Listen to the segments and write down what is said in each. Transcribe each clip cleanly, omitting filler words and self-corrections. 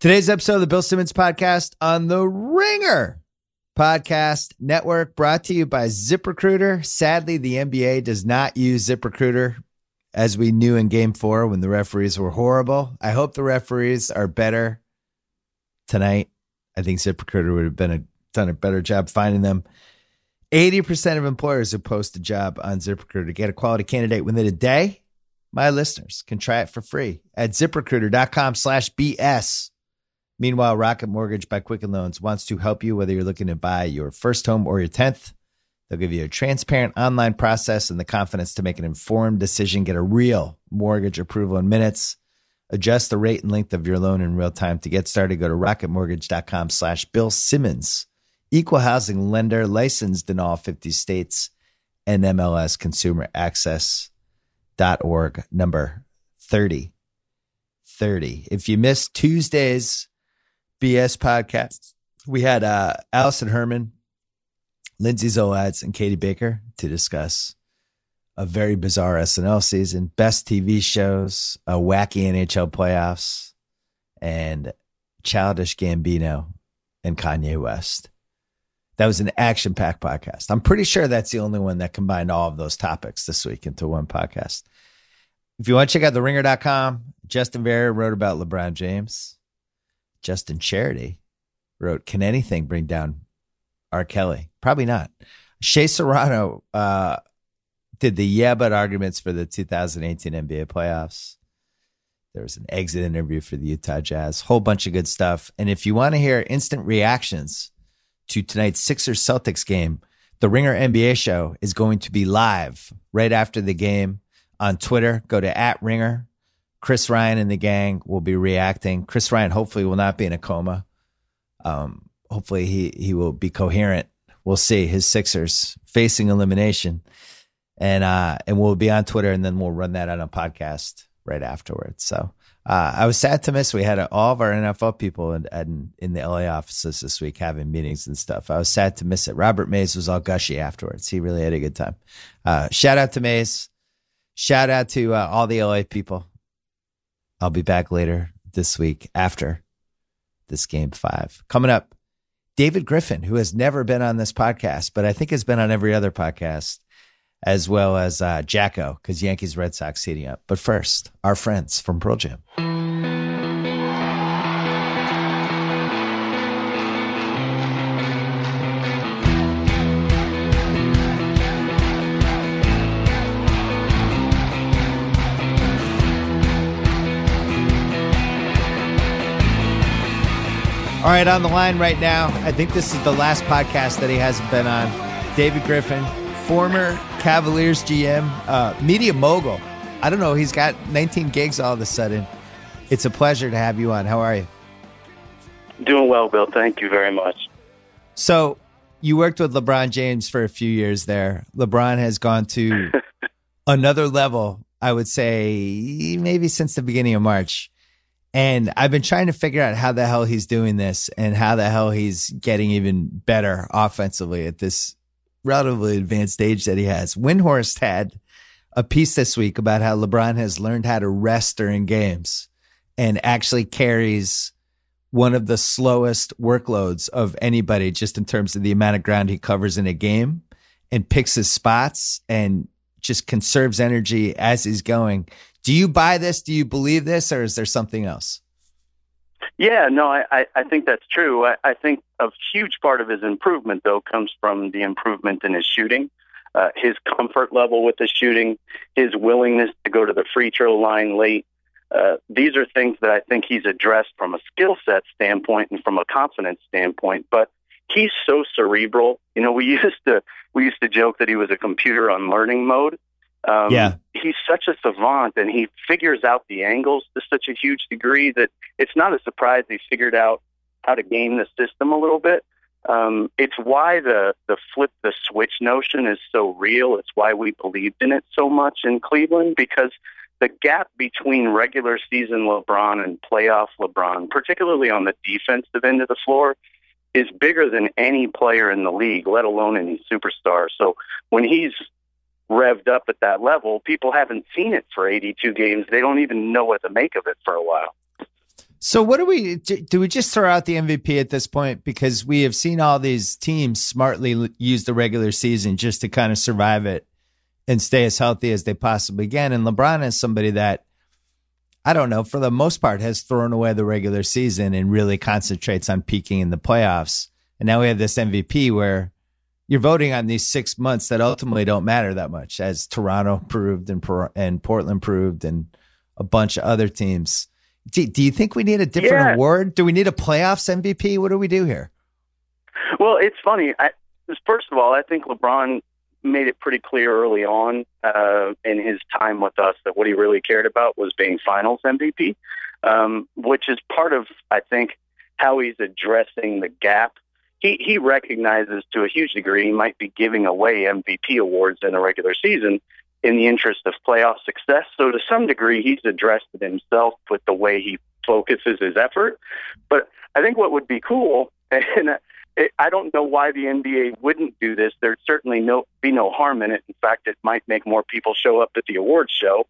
Today's episode of the Bill Simmons Podcast on the Ringer Podcast Network, brought to you by ZipRecruiter. Sadly, the NBA does not use ZipRecruiter, as we knew in Game 4 when the referees were horrible. I hope the referees are better tonight. I think ZipRecruiter would have done a better job finding them. 80% of employers who post a job on ZipRecruiter get a quality candidate within a day. My listeners can try it for free at ZipRecruiter.com/BS. Meanwhile, Rocket Mortgage by Quicken Loans wants to help you, whether you're looking to buy your first home or your 10th. They'll give you a transparent online process and the confidence to make an informed decision. Get a real mortgage approval in minutes. Adjust the rate and length of your loan in real time. To get started, go to rocketmortgage.com/Bill Simmons. Equal housing lender, licensed in all 50 states, and MLS consumeraccess.org, number 3030. If you missed Tuesday's BS podcast, we had Allison Herman, Lindsay Zolladz, and Katie Baker to discuss a very bizarre SNL season, best TV shows, a wacky NHL playoffs, and Childish Gambino and Kanye West. That was an action-packed podcast. I'm pretty sure that's the only one that combined all of those topics this week into one podcast. If you want to check out theringer.com, Justin Verrier wrote about LeBron James. Justin Charity wrote, "Can anything bring down R. Kelly?" Probably not. Shea Serrano did the yeah, but arguments for the 2018 NBA playoffs. There was an exit interview for the Utah Jazz, whole bunch of good stuff. And if you want to hear instant reactions to tonight's Sixers Celtics game, the Ringer NBA show is going to be live right after the game on Twitter. Go to @Ringer. Chris Ryan and the gang will be reacting. Chris Ryan hopefully will not be in a coma. Hopefully he will be coherent. We'll see. His Sixers facing elimination. And we'll be on Twitter, and then we'll run that on a podcast right afterwards. So I was sad to miss. We had all of our NFL people in the LA offices this week having meetings and stuff. I was sad to miss it. Robert Mays was all gushy afterwards. He really had a good time. Shout out to Mays. Shout out to all the LA people. I'll be back later this week after this Game 5. Coming up, David Griffin, who has never been on this podcast, but I think has been on every other podcast, as well as Jacko, because Yankees Red Sox heating up. But first, our friends from Pearl Jam. All right, on the line right now, I think this is the last podcast that he hasn't been on. David Griffin, former Cavaliers GM, media mogul. I don't know. He's got 19 gigs all of a sudden. It's a pleasure to have you on. How are you? Doing well, Bill. Thank you very much. So you worked with LeBron James for a few years there. LeBron has gone to another level, I would say, maybe since the beginning of March. And I've been trying to figure out how the hell he's doing this and how the hell he's getting even better offensively at this relatively advanced age that he has. Windhorst had a piece this week about how LeBron has learned how to rest during games and actually carries one of the slowest workloads of anybody, just in terms of the amount of ground he covers in a game, and picks his spots and just conserves energy as he's going. Do you buy this? Do you believe this? Or is there something else? Yeah, no, I think that's true. I think a huge part of his improvement, though, comes from the improvement in his shooting, his comfort level with the shooting, his willingness to go to the free throw line late. These are things that I think he's addressed from a skill set standpoint and from a confidence standpoint. But he's so cerebral. You know, we used to joke that he was a computer on learning mode. He's such a savant, and he figures out the angles to such a huge degree that it's not a surprise he figured out how to game the system a little bit. It's why the flip the switch notion is so real. It's why we believed in it so much in Cleveland, because the gap between regular season LeBron and playoff LeBron, particularly on the defensive end of the floor, is bigger than any player in the league, let alone any superstar. So when he's revved up at that level, people haven't seen it for 82 games. They don't even know what to make of it for a while. So what do we just throw out the MVP at this point? Because we have seen all these teams smartly use the regular season just to kind of survive it and stay as healthy as they possibly can. And LeBron is somebody that, I don't know, for the most part has thrown away the regular season and really concentrates on peaking in the playoffs. And now we have this MVP where you're voting on these 6 months that ultimately don't matter that much, as Toronto proved and Portland proved and a bunch of other teams. Do you think we need a different award? Do we need a playoffs MVP? What do we do here? Well, it's funny. First of all, I think LeBron made it pretty clear early on in his time with us that what he really cared about was being Finals MVP, which is part of, I think, how he's addressing the gap. He recognizes to a huge degree he might be giving away MVP awards in the regular season in the interest of playoff success. So to some degree, he's addressed it himself with the way he focuses his effort. But I think what would be cool, and I don't know why the NBA wouldn't do this. There'd certainly be no harm in it. In fact, it might make more people show up at the awards show.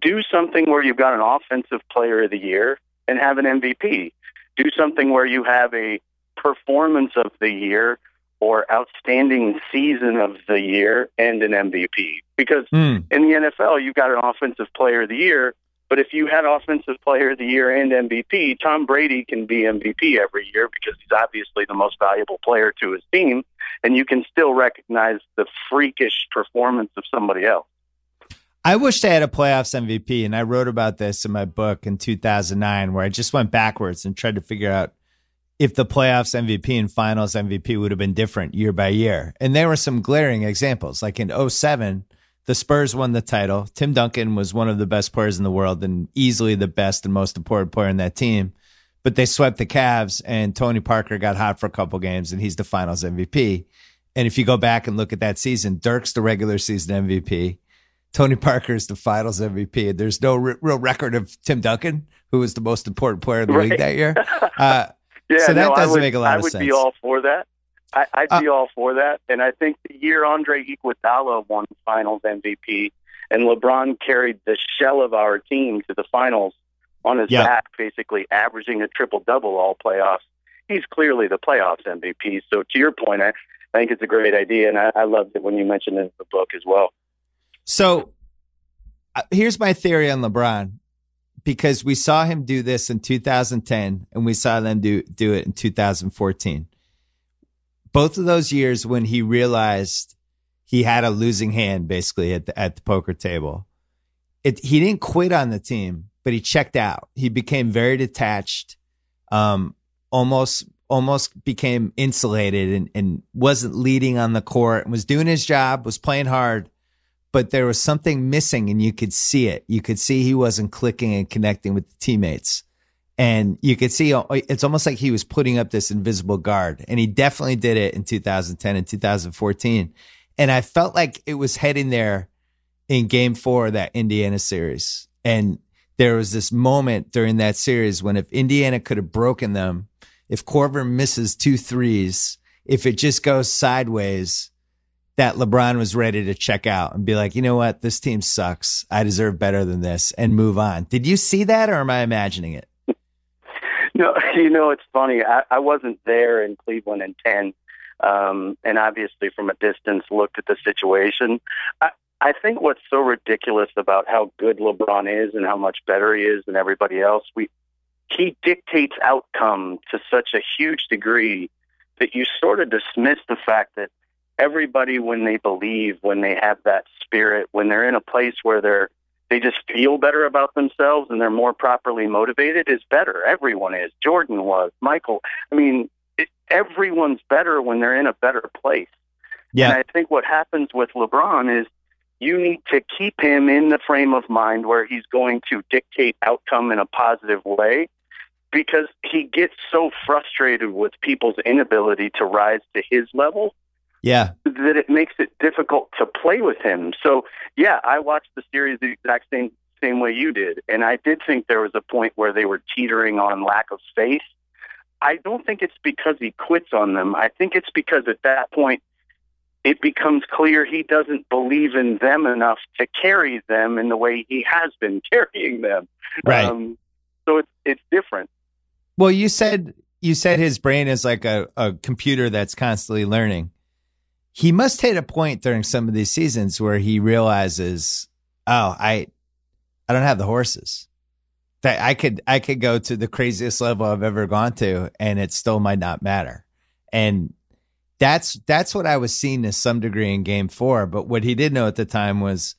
Do something where you've got an offensive player of the year and have an MVP. Do something where you have a performance of the year or outstanding season of the year and an MVP. Because in the NFL, you've got an offensive player of the year, but if you had offensive player of the year and MVP, Tom Brady can be MVP every year because he's obviously the most valuable player to his team, and you can still recognize the freakish performance of somebody else. I wish they had a playoffs MVP, and I wrote about this in my book in 2009 where I just went backwards and tried to figure out if the playoffs MVP and finals MVP would have been different year by year. And there were some glaring examples. Like in 2007, the Spurs won the title. Tim Duncan was one of the best players in the world and easily the best and most important player in that team. But they swept the Cavs, and Tony Parker got hot for a couple games, and he's the finals MVP. And if you go back and look at that season, Dirk's the regular season MVP. Tony Parker's the finals MVP. There's no real record of Tim Duncan, who was the most important player in the league that year. Yeah, so that doesn't make a lot of sense. I would be all for that. I'd be all for that. And I think the year Andre Iguodala won Finals MVP and LeBron carried the shell of our team to the Finals on his back, basically averaging a triple-double all playoffs, he's clearly the playoffs MVP. So to your point, I think it's a great idea, and I loved it when you mentioned it in the book as well. So here's my theory on LeBron. Because we saw him do this in 2010 and we saw them do it in 2014. Both of those years when he realized he had a losing hand basically at the poker table. He didn't quit on the team, but he checked out. He became very detached, almost became insulated and wasn't leading on the court and was doing his job, was playing hard. But there was something missing, and you could see it. You could see he wasn't clicking and connecting with the teammates. And you could see it's almost like he was putting up this invisible guard. And he definitely did it in 2010 and 2014. And I felt like it was heading there in Game 4 of that Indiana series. And there was this moment during that series when if Indiana could have broken them, if Korver misses 2 threes, if it just goes sideways, that LeBron was ready to check out and be like, you know what? This team sucks. I deserve better than this and move on. Did you see that or am I imagining it? No, you know, it's funny. I wasn't there in Cleveland in 10 and obviously from a distance looked at the situation. I think what's so ridiculous about how good LeBron is and how much better he is than everybody else, he dictates outcome to such a huge degree that you sort of dismiss the fact that everybody, when they believe, when they have that spirit, when they're in a place where they just feel better about themselves and they're more properly motivated, is better. Everyone is. Jordan was. Michael. I mean, everyone's better when they're in a better place. Yeah. And I think what happens with LeBron is you need to keep him in the frame of mind where he's going to dictate outcome in a positive way, because he gets so frustrated with people's inability to rise to his level. Yeah, that it makes it difficult to play with him. So, yeah, I watched the series the exact same way you did, and I did think there was a point where they were teetering on lack of faith. I don't think it's because he quits on them. I think it's because at that point it becomes clear he doesn't believe in them enough to carry them in the way he has been carrying them. Right. So it's different. Well, you said his brain is like a computer that's constantly learning. He must hit a point during some of these seasons where he realizes, oh, I don't have the horses. That I could go to the craziest level I've ever gone to, and it still might not matter. And that's what I was seeing to some degree in Game 4. But what he did know at the time was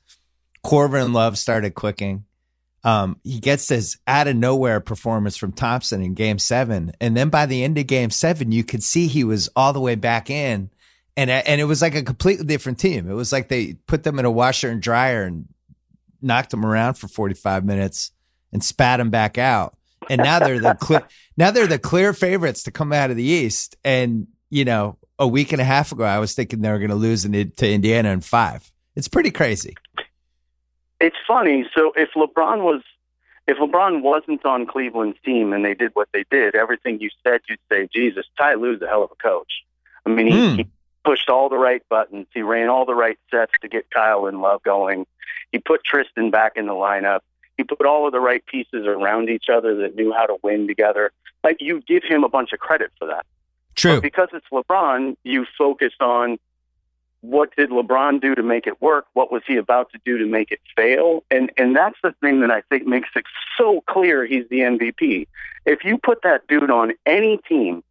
Korver and Love started clicking. He gets this out of nowhere performance from Thompson in Game 7, and then by the end of Game 7, you could see he was all the way back in, and it was like a completely different team. It was like they put them in a washer and dryer and knocked them around for 45 minutes. And spat them back out, and now they're the clear favorites to come out of the East. And you know, a week and a half ago, I was thinking they were going to lose to Indiana in 5. It's pretty crazy. It's funny. So if LeBron wasn't on Cleveland's team and they did what they did, everything you said, you'd say, Jesus, Ty Lue's a hell of a coach. I mean, he pushed all the right buttons. He ran all the right sets to get Kyle and Love going. He put Tristan back in the lineup. He put all of the right pieces around each other that knew how to win together. Like, you give him a bunch of credit for that. True. But because it's LeBron, you focus on what did LeBron do to make it work? What was he about to do to make it fail? And that's the thing that I think makes it so clear he's the MVP. If you put that dude on any team,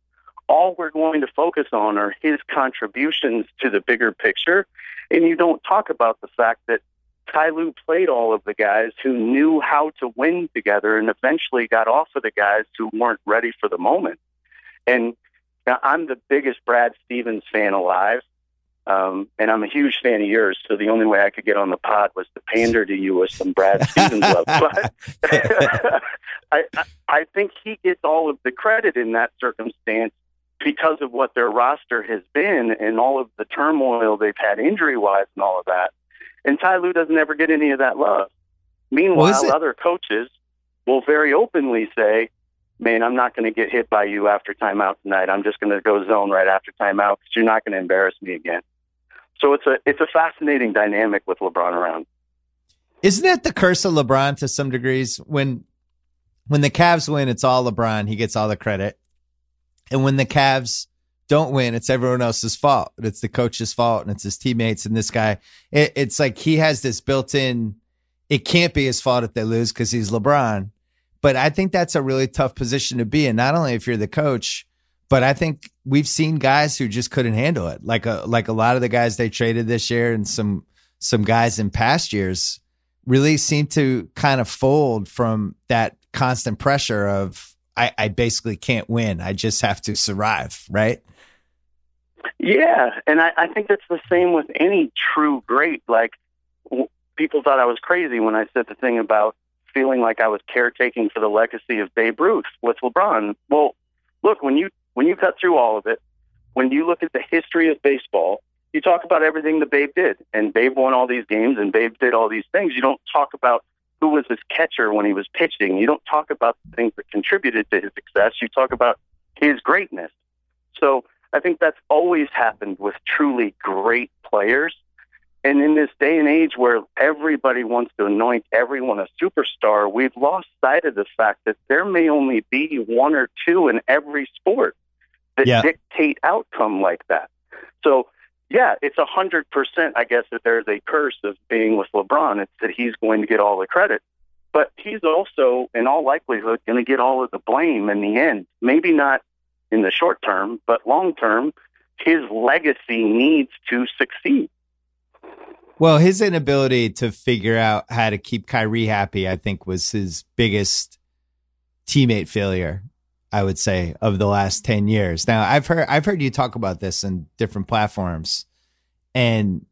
all we're going to focus on are his contributions to the bigger picture. And you don't talk about the fact that Ty Lue played all of the guys who knew how to win together and eventually got off of the guys who weren't ready for the moment. And now, I'm the biggest Brad Stevens fan alive, and I'm a huge fan of yours, so the only way I could get on the pod was to pander to you with some Brad Stevens love. But I think he gets all of the credit in that circumstance because of what their roster has been and all of the turmoil they've had injury-wise and all of that. And Ty Lue doesn't ever get any of that love. Meanwhile, other coaches will very openly say, man, I'm not going to get hit by you after timeout tonight. I'm just going to go zone right after timeout because you're not going to embarrass me again. So it's a fascinating dynamic with LeBron around. Isn't that the curse of LeBron to some degrees? When the Cavs win, it's all LeBron. He gets all the credit. And when the Cavs don't win, it's everyone else's fault. It's the coach's fault, and it's his teammates and this guy. It's like he has this built-in, it can't be his fault if they lose because he's LeBron. But I think that's a really tough position to be in, not only if you're the coach, but I think we've seen guys who just couldn't handle it, like a lot of the guys they traded this year and some guys in past years really seem to kind of fold from that constant pressure of, I basically can't win. I just have to survive, right? Yeah, and I think that's the same with any true great. Like, people thought I was crazy when I said the thing about feeling like I was caretaking for the legacy of Babe Ruth with LeBron. Well, look, when you cut through all of it, when you look at the history of baseball, you talk about everything that Babe did, and Babe won all these games, and Babe did all these things. You don't talk about who was his catcher when he was pitching. You don't talk about the things that contributed to his success. You talk about his greatness. So I think that's always happened with truly great players. And in this day and age where everybody wants to anoint everyone a superstar, we've lost sight of the fact that there may only be one or two in every sport that dictate outcome like that. So yeah, it's 100%, I guess, that there's a curse of being with LeBron. It's that he's going to get all the credit. But he's also, in all likelihood, going to get all of the blame in the end. Maybe not in the short term, but long term, his legacy needs to succeed. Well, his inability to figure out how to keep Kyrie happy, I think, was his biggest teammate failure, I would say, of the last 10 years. Now, I've heard you talk about this in different platforms, and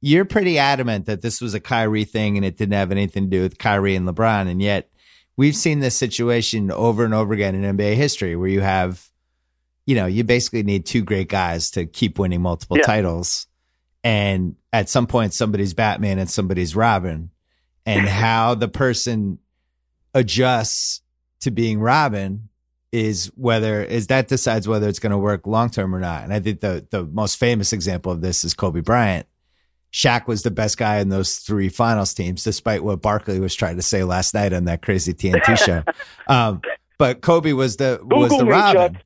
you're pretty adamant that this was a Kyrie thing and it didn't have anything to do with Kyrie and LeBron. And yet we've seen this situation over and over again in NBA history where you have, you know, you basically need two great guys to keep winning multiple titles. And at some point, somebody's Batman and somebody's Robin, and how the person adjusts to being Robin is that decides whether it's going to work long term or not. And I think the most famous example of this is Kobe Bryant. Shaq was the best guy in those three finals teams, despite what Barkley was trying to say last night on that crazy TNT show. But Kobe was the Robin.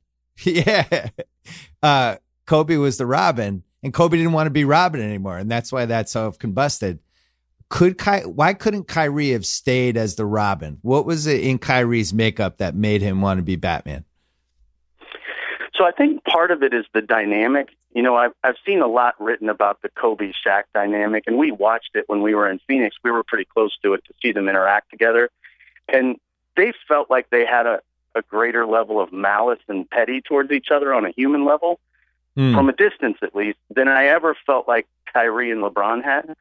Yeah. Kobe was the Robin, and Kobe didn't want to be Robin anymore. And that's why that's so combusted. Why couldn't Kyrie have stayed as the Robin? What was it in Kyrie's makeup that made him want to be Batman? So I think part of it is the dynamic. You know, I've seen a lot written about the Kobe-Shaq dynamic, and we watched it when we were in Phoenix. We were pretty close to it to see them interact together. And they felt like they had a greater level of malice and petty towards each other on a human level, from a distance at least, than I ever felt like Kyrie and LeBron had.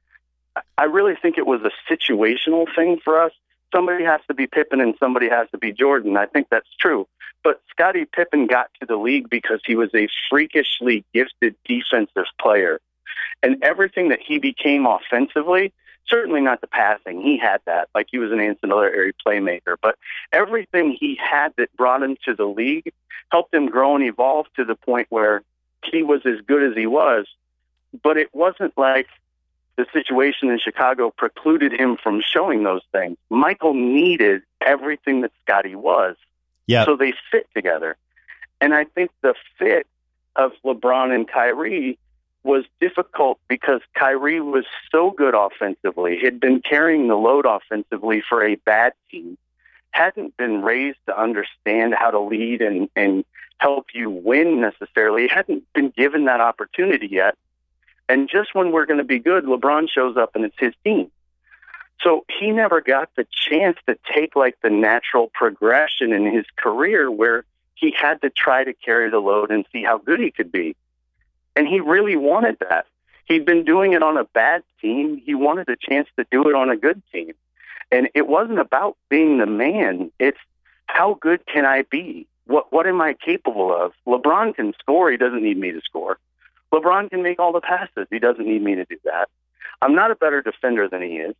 I really think it was a situational thing for us. Somebody has to be Pippen and somebody has to be Jordan. I think that's true. But Scottie Pippen got to the league because he was a freakishly gifted defensive player. And everything that he became offensively, certainly not the passing, he had that. Like, he was an ancillary playmaker. But everything he had that brought him to the league helped him grow and evolve to the point where he was as good as he was. But it wasn't like the situation in Chicago precluded him from showing those things. Michael needed everything that Scottie was. Yep. So they fit together. And I think the fit of LeBron and Kyrie was difficult because Kyrie was so good offensively, had been carrying the load offensively for a bad team, hadn't been raised to understand how to lead and help you win necessarily, hadn't been given that opportunity yet. And just when we're going to be good, LeBron shows up and it's his team. So he never got the chance to take like the natural progression in his career where he had to try to carry the load and see how good he could be. And he really wanted that. He'd been doing it on a bad team. He wanted a chance to do it on a good team. And it wasn't about being the man. It's how good can I be? What am I capable of? LeBron can score. He doesn't need me to score. LeBron can make all the passes. He doesn't need me to do that. I'm not a better defender than he is.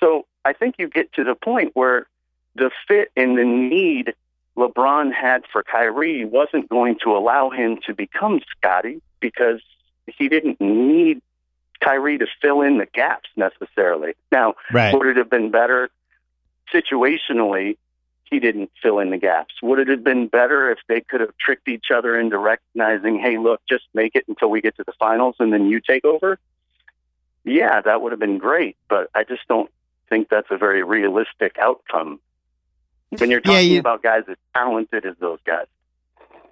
So I think you get to the point where the fit and the need LeBron had for Kyrie wasn't going to allow him to become Scottie because he didn't need Kyrie to fill in the gaps necessarily. Now, would it have been better situationally? He didn't fill in the gaps. Would it have been better if they could have tricked each other into recognizing, hey, look, just make it until we get to the finals and then you take over? Yeah, that would have been great, but I just don't think that's a very realistic outcome when you're talking about guys as talented as those guys.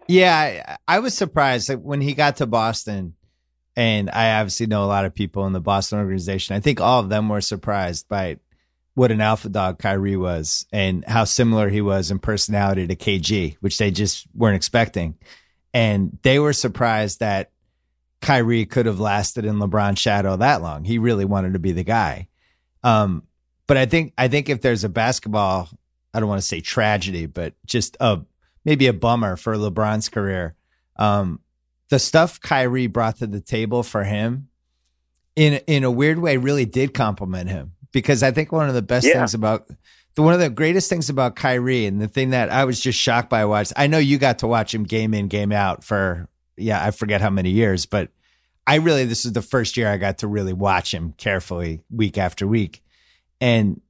Yeah, I was surprised that when he got to Boston, and I obviously know a lot of people in the Boston organization, I think all of them were surprised by what an alpha dog Kyrie was and how similar he was in personality to KG, which they just weren't expecting. And they were surprised that Kyrie could have lasted in LeBron's shadow that long. He really wanted to be the guy. But I think if there's a basketball, I don't want to say tragedy, but just maybe a bummer for LeBron's career. The stuff Kyrie brought to the table for him in a weird way really did complement him, because I think one of the best things about one of the greatest things about Kyrie, and the thing that I was just shocked by watching, I know you got to watch him game in, game out for, I forget how many years, but this is the first year I got to really watch him carefully week after week. And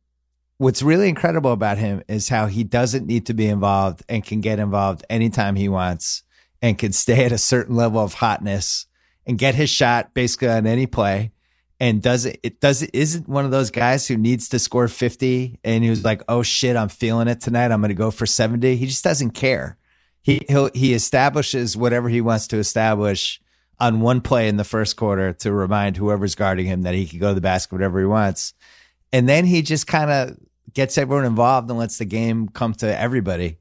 what's really incredible about him is how he doesn't need to be involved and can get involved anytime he wants and can stay at a certain level of hotness and get his shot basically on any play. And isn't one of those guys who needs to score 50 and he was like, oh shit, I'm feeling it tonight, I'm going to go for 70. He just doesn't care. He establishes whatever he wants to establish on one play in the first quarter to remind whoever's guarding him that he can go to the basket whatever he wants. And then he just kind of gets everyone involved and lets the game come to everybody.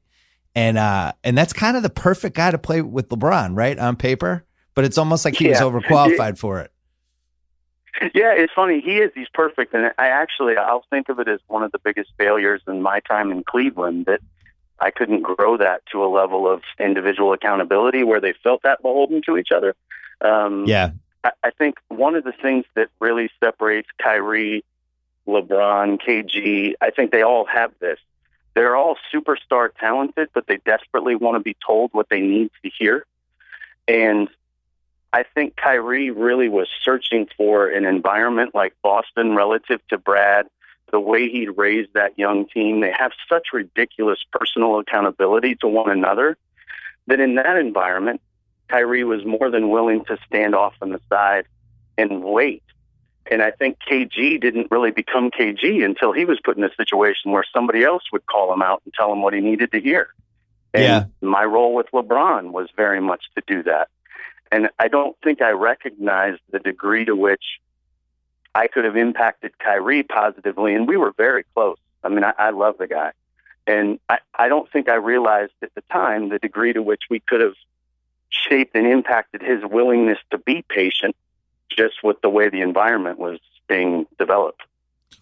And that's kind of the perfect guy to play with LeBron, right? On paper, but it's almost like he was overqualified for it. Yeah, it's funny. He is. He's perfect. And I'll think of it as one of the biggest failures in my time in Cleveland, that I couldn't grow that to a level of individual accountability where they felt that beholden to each other. I think one of the things that really separates Kyrie, LeBron, KG, I think they all have this. They're all superstar talented, but they desperately want to be told what they need to hear. And I think Kyrie really was searching for an environment like Boston relative to Brad, the way he raised that young team. They have such ridiculous personal accountability to one another that in that environment, Kyrie was more than willing to stand off on the side and wait. And I think KG didn't really become KG until he was put in a situation where somebody else would call him out and tell him what he needed to hear. And my role with LeBron was very much to do that. And I don't think I recognized the degree to which I could have impacted Kyrie positively. And we were very close. I mean, I love the guy. And I don't think I realized at the time the degree to which we could have shaped and impacted his willingness to be patient just with the way the environment was being developed.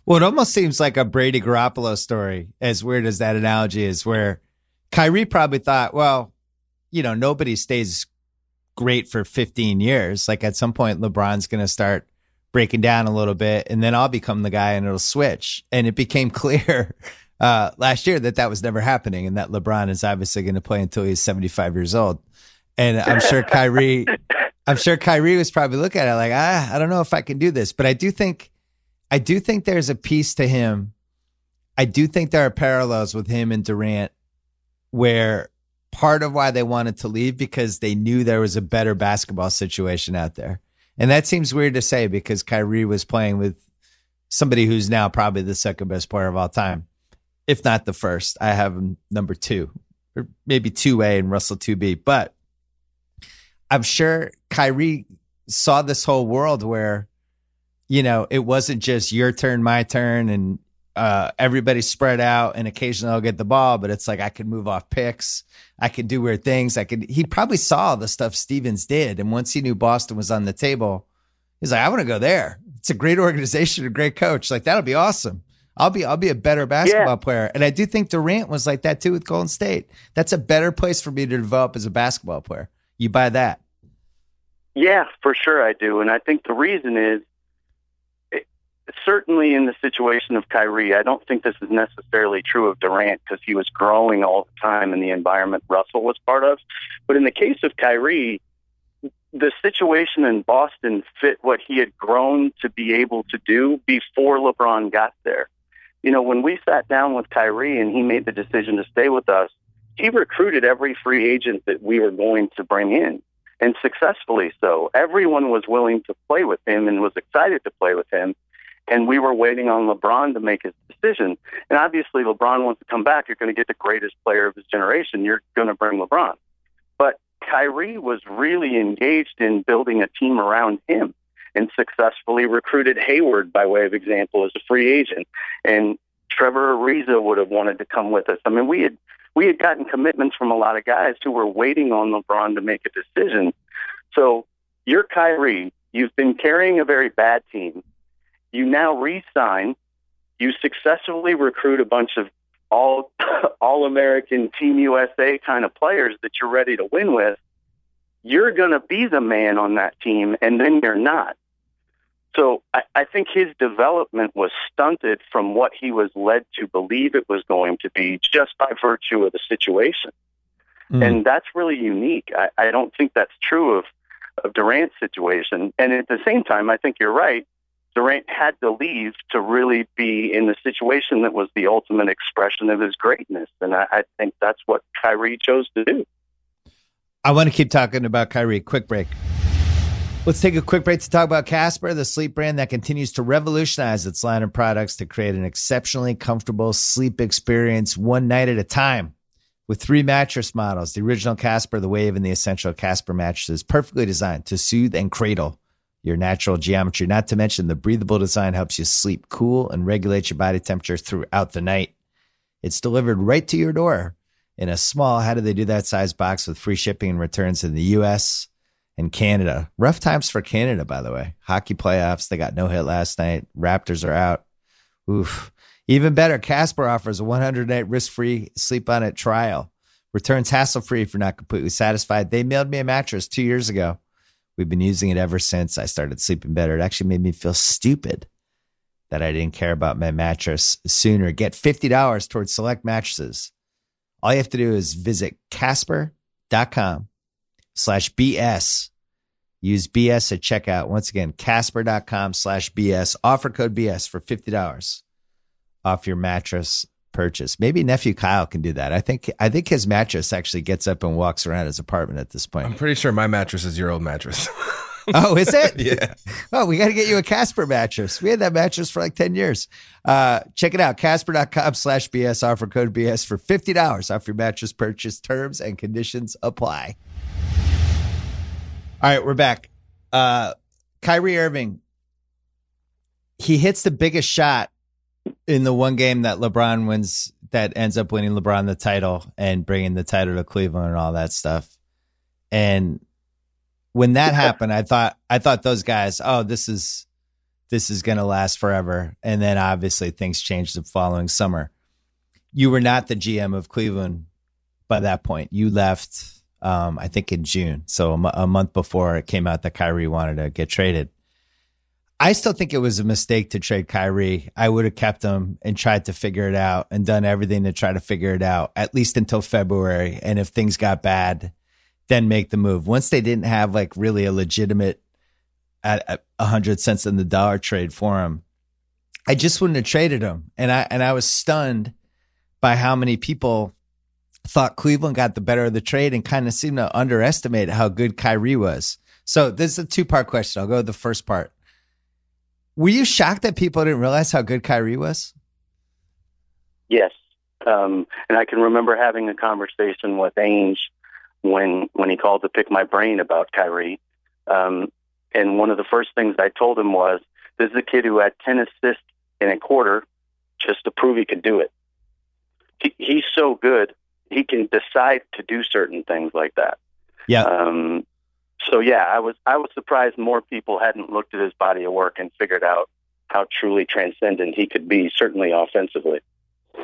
Well, it almost seems like a Brady Garoppolo story, as weird as that analogy is, where Kyrie probably thought, well, you know, nobody stays great for 15 years. Like at some point, LeBron's going to start breaking down a little bit, and then I'll become the guy and it'll switch. And it became clear last year that that was never happening, and that LeBron is obviously going to play until he's 75 years old. And I'm sure Kyrie... I'm sure Kyrie was probably looking at it like, I don't know if I can do this. But I do think there's a piece to him. I do think there are parallels with him and Durant, where part of why they wanted to leave because they knew there was a better basketball situation out there. And that seems weird to say because Kyrie was playing with somebody who's now probably the second best player of all time, if not the first. I have him number 2, or maybe 2A and Russell 2B. But I'm sure Kyrie saw this whole world where, you know, it wasn't just your turn, my turn, and everybody's spread out, and occasionally I'll get the ball, but it's like I could move off picks. I could do weird things. He probably saw the stuff Stevens did, and once he knew Boston was on the table, he's like, I want to go there. It's a great organization, a great coach. Like, that'll be awesome. I'll be a better basketball player. And I do think Durant was like that too with Golden State. That's a better place for me to develop as a basketball player. You buy that? Yeah, for sure I do. And I think the reason is, certainly in the situation of Kyrie, I don't think this is necessarily true of Durant because he was growing all the time in the environment Russell was part of. But in the case of Kyrie, the situation in Boston fit what he had grown to be able to do before LeBron got there. You know, when we sat down with Kyrie and he made the decision to stay with us, he recruited every free agent that we were going to bring in, and successfully so. Everyone was willing to play with him and was excited to play with him, and we were waiting on LeBron to make his decision. And obviously, LeBron wants to come back. You're going to get the greatest player of his generation. You're going to bring LeBron. But Kyrie was really engaged in building a team around him and successfully recruited Hayward, by way of example, as a free agent. And Trevor Ariza would have wanted to come with us. I mean, we had gotten commitments from a lot of guys who were waiting on LeBron to make a decision. So you're Kyrie. You've been carrying a very bad team. You now re-sign. You successfully recruit a bunch of all-American Team USA kind of players that you're ready to win with. You're going to be the man on that team, and then you're not. So I think his development was stunted from what he was led to believe it was going to be just by virtue of the situation. Mm. And that's really unique. I don't think that's true of Durant's situation. And at the same time, I think you're right. Durant had to leave to really be in the situation that was the ultimate expression of his greatness. And I think that's what Kyrie chose to do. I want to keep talking about Kyrie. Quick break. Let's take a quick break to talk about Casper, the sleep brand that continues to revolutionize its line of products to create an exceptionally comfortable sleep experience one night at a time. With 3 mattress models, the original Casper, the Wave, and the Essential Casper mattresses, perfectly designed to soothe and cradle your natural geometry. Not to mention the breathable design helps you sleep cool and regulate your body temperature throughout the night. It's delivered right to your door in a small, how do they do that size box with free shipping and returns in the U.S., and Canada. Rough times for Canada, by the way. Hockey playoffs, they got no hit last night. Raptors are out. Oof. Even better, Casper offers a 100-night risk-free sleep on it trial. Returns hassle-free if you're not completely satisfied. They mailed me a mattress 2 years ago. We've been using it ever since I started sleeping better. It actually made me feel stupid that I didn't care about my mattress sooner. Get $50 towards select mattresses. All you have to do is visit Casper.com/BS. Use BS at checkout. Once again, Casper.com/BS. Offer code BS for $50 off your mattress purchase. Maybe nephew Kyle can do that. I think his mattress actually gets up and walks around his apartment at this point. I'm pretty sure my mattress is your old mattress. Oh, is it? Yeah. Oh, we got to get you a Casper mattress. We had that mattress for like 10 years. Check it out. Casper.com/BS. Offer code BS for $50 off your mattress purchase. Terms and conditions apply. All right, we're back. Kyrie Irving. He hits the biggest shot in the one game that LeBron wins, that ends up winning LeBron the title and bringing the title to Cleveland and all that stuff. And when that happened, I thought those guys, oh, this is going to last forever. And then obviously things changed the following summer. You were not the GM of Cleveland by that point. You left, I think in June. So a month before it came out that Kyrie wanted to get traded. I still think it was a mistake to trade Kyrie. I would have kept him and tried to figure it out and done everything to try to figure it out, at least until February. And if things got bad, then make the move. Once they didn't have like really a legitimate at 100 cents on the dollar trade for him, I just wouldn't have traded him. And I was stunned by how many people thought Cleveland got the better of the trade and kind of seemed to underestimate how good Kyrie was. So this is a two-part question. I'll go with the first part. Were you shocked that people didn't realize how good Kyrie was? Yes. And I can remember having a conversation with Ainge when he called to pick my brain about Kyrie. And one of the first things I told him was, this is a kid who had 10 assists in a quarter just to prove he could do it. He's so good. He can decide to do certain things like that. Yeah. So, yeah, I was surprised more people hadn't looked at his body of work and figured out how truly transcendent he could be, certainly offensively.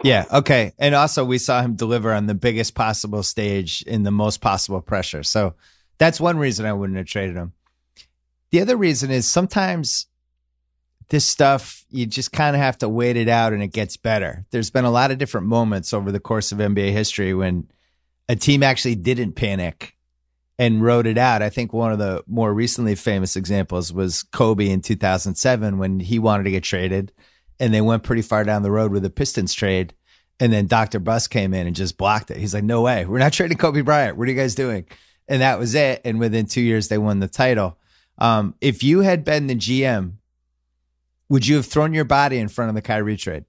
Yeah, okay. And also we saw him deliver on the biggest possible stage in the most possible pressure. So that's one reason I wouldn't have traded him. The other reason is sometimes this stuff, you just kind of have to wait it out and it gets better. There's been a lot of different moments over the course of NBA history when a team actually didn't panic and rode it out. I think one of the more recently famous examples was Kobe in 2007 when he wanted to get traded. And they went pretty far down the road with the Pistons trade. And then Dr. Buss came in and just blocked it. He's like, no way. We're not trading Kobe Bryant. What are you guys doing? And that was it. And within 2 years, they won the title. If you had been the GM, would you have thrown your body in front of the Kyrie trade?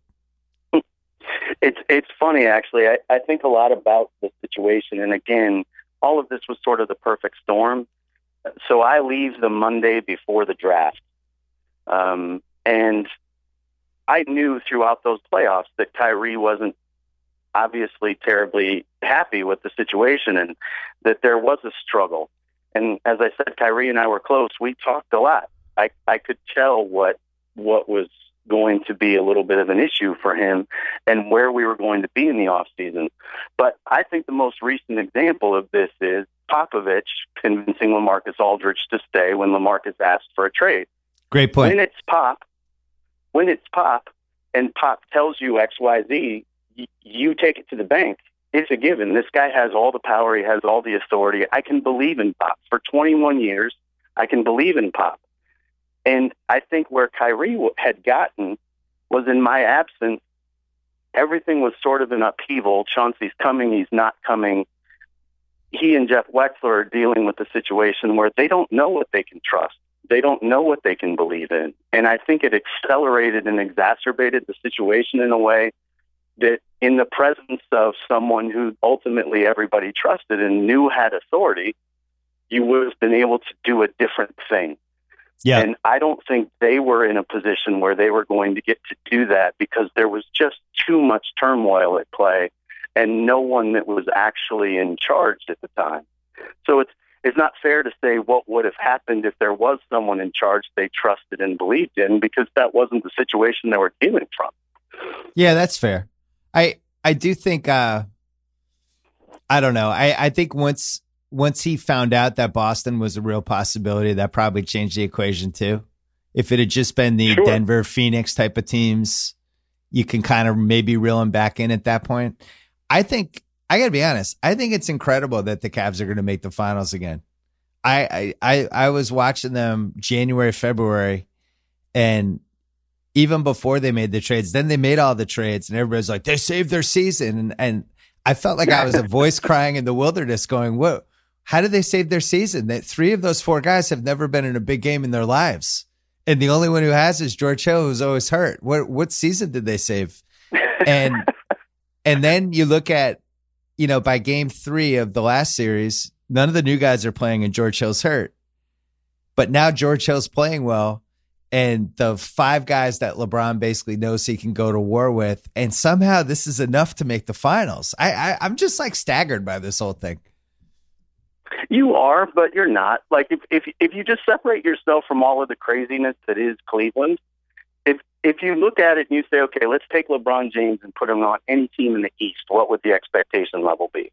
It's funny, actually. I think a lot about the situation. And again, all of this was sort of the perfect storm. So I leave the Monday before the draft. And I knew throughout those playoffs that Kyrie wasn't obviously terribly happy with the situation and that there was a struggle. And as I said, Kyrie and I were close. We talked a lot. I could tell what was going to be a little bit of an issue for him and where we were going to be in the offseason. But I think the most recent example of this is Popovich convincing LaMarcus Aldridge to stay when LaMarcus asked for a trade. Great point. When it's Pop and Pop tells you X, Y, Z, you take it to the bank. It's a given. This guy has all the power. He has all the authority. I can believe in Pop. For 21 years, I can believe in Pop. And I think where Kyrie had gotten was in my absence, everything was sort of an upheaval. Chauncey's coming. He's not coming. He and Jeff Wexler are dealing with a situation where they don't know what they can trust. They don't know what they can believe in. And I think it accelerated and exacerbated the situation in a way that in the presence of someone who ultimately everybody trusted and knew had authority, you would have been able to do a different thing. Yeah. And I don't think they were in a position where they were going to get to do that because there was just too much turmoil at play and no one that was actually in charge at the time. So it's not fair to say what would have happened if there was someone in charge they trusted and believed in, because that wasn't the situation they were dealing from. Yeah, that's fair. I do think, I don't know. I think once he found out that Boston was a real possibility, that probably changed the equation too. If it had just been the sure Denver, Phoenix type of teams, you can kind of maybe reel him back in at that point. I think, I got to be honest, I think it's incredible that the Cavs are going to make the finals again. I was watching them January, February, and even before they made the trades, then they made all the trades, and everybody's like, they saved their season. And I felt like I was a voice crying in the wilderness going, whoa, how did they save their season? That three of those four guys have never been in a big game in their lives. And the only one who has is George Hill, who's always hurt. What season did they save? And then you look at, you know, by game three of the last series, none of the new guys are playing and George Hill's hurt. But now George Hill's playing well. And the five guys that LeBron basically knows he can go to war with. And somehow this is enough to make the finals. I'm just like staggered by this whole thing. You are, but you're not. Like if you just separate yourself from all of the craziness that is Cleveland, if you look at it and you say, okay, let's take LeBron James and put him on any team in the East, what would the expectation level be?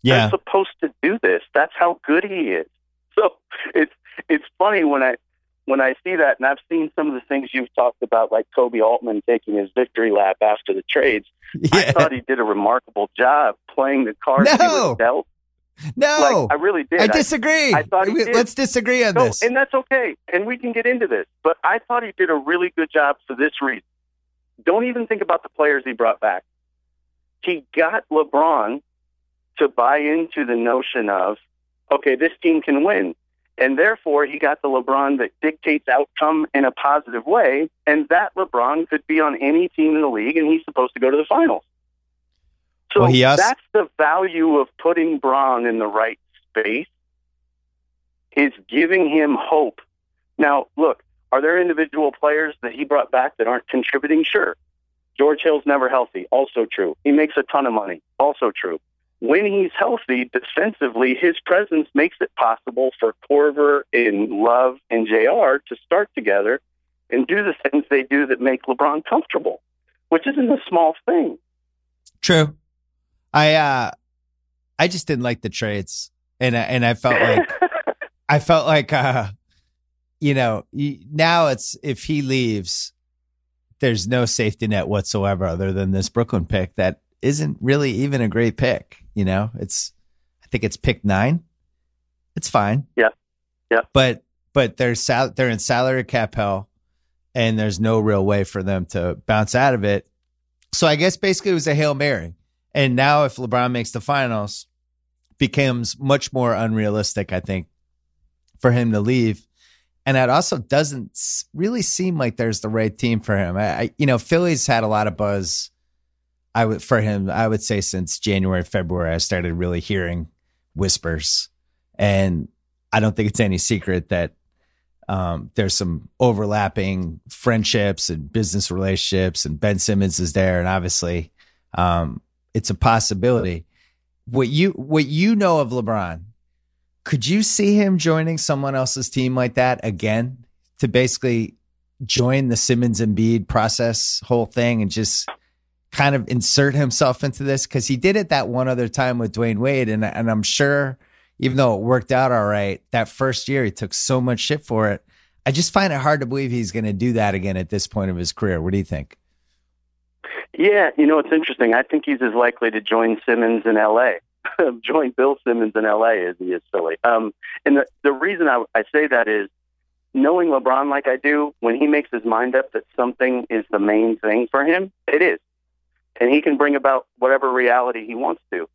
Yeah. They're supposed to do this. That's how good he is. So it's funny when I see that, and I've seen some of the things you've talked about, like Kobe Altman taking his victory lap after the trades. Yeah. I thought he did a remarkable job playing the cards he was dealt. No, like, I really did. I disagree. I thought he did. Let's disagree on this. And that's okay. And we can get into this. But I thought he did a really good job for this reason. Don't even think about the players he brought back. He got LeBron to buy into the notion of, okay, this team can win. And therefore, he got the LeBron that dictates outcome in a positive way. And that LeBron could be on any team in the league, and he's supposed to go to the finals. So well, that's the value of putting Bron in the right space, is giving him hope. Now, look, are there individual players that he brought back that aren't contributing? Sure. George Hill's never healthy. Also true. He makes a ton of money. Also true. When he's healthy, defensively, his presence makes it possible for Korver and Love and JR to start together and do the things they do that make LeBron comfortable, which isn't a small thing. True. I just didn't like the trades, and I felt like you know, now it's, if he leaves, there's no safety net whatsoever other than this Brooklyn pick that isn't really even a great pick. You know, I think it's pick 9. It's fine. Yeah. But they're in salary cap hell, and there's no real way for them to bounce out of it. So I guess basically it was a Hail Mary. And now if LeBron makes the finals, becomes much more unrealistic, I think, for him to leave. And it also doesn't really seem like there's the right team for him. You know, Philly's had a lot of buzz for him, I would say, since January, February. I started really hearing whispers. And I don't think it's any secret that there's some overlapping friendships and business relationships, and Ben Simmons is there. And obviously it's a possibility. What you know of LeBron, could you see him joining someone else's team like that again, to basically join the Simmons Embiid process whole thing and just kind of insert himself into this? Cause he did it that one other time with Dwayne Wade. And I'm sure, even though it worked out all right, that first year he took so much shit for it. I just find it hard to believe he's going to do that again at this point of his career. What do you think? Yeah, you know, it's interesting. I think he's as likely to join Simmons in LA, join Bill Simmons in LA as he is Philly. And the reason I say that is, knowing LeBron like I do, when he makes his mind up that something is the main thing for him, it is. And he can bring about whatever reality he wants to.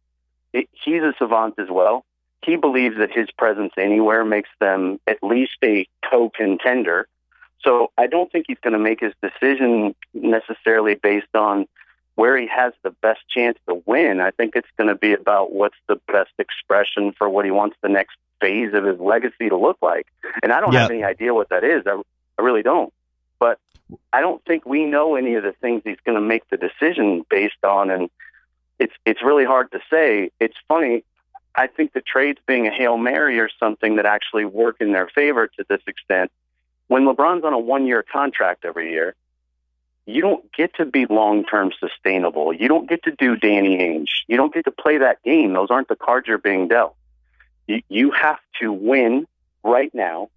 He's a savant as well. He believes that his presence anywhere makes them at least a co-contender. So I don't think he's going to make his decision necessarily based on where he has the best chance to win. I think it's going to be about what's the best expression for what he wants the next phase of his legacy to look like. And I don't have any idea what that is. I really don't. But I don't think we know any of the things he's going to make the decision based on. And it's really hard to say. It's funny. I think the trades being a Hail Mary or something that actually work in their favor to this extent. When LeBron's on a one-year contract every year, you don't get to be long-term sustainable. You don't get to do Danny Ainge. You don't get to play that game. Those aren't the cards you're being dealt. You have to win right now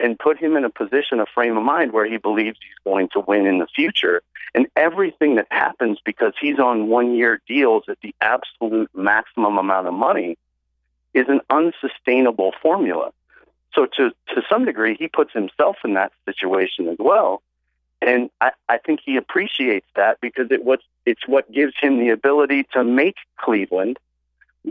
and put him in a position, a frame of mind where he believes he's going to win in the future. And everything that happens, because he's on one-year deals at the absolute maximum amount of money, is an unsustainable formula. So to some degree, he puts himself in that situation as well. And I think he appreciates that because it's what gives him the ability to make Cleveland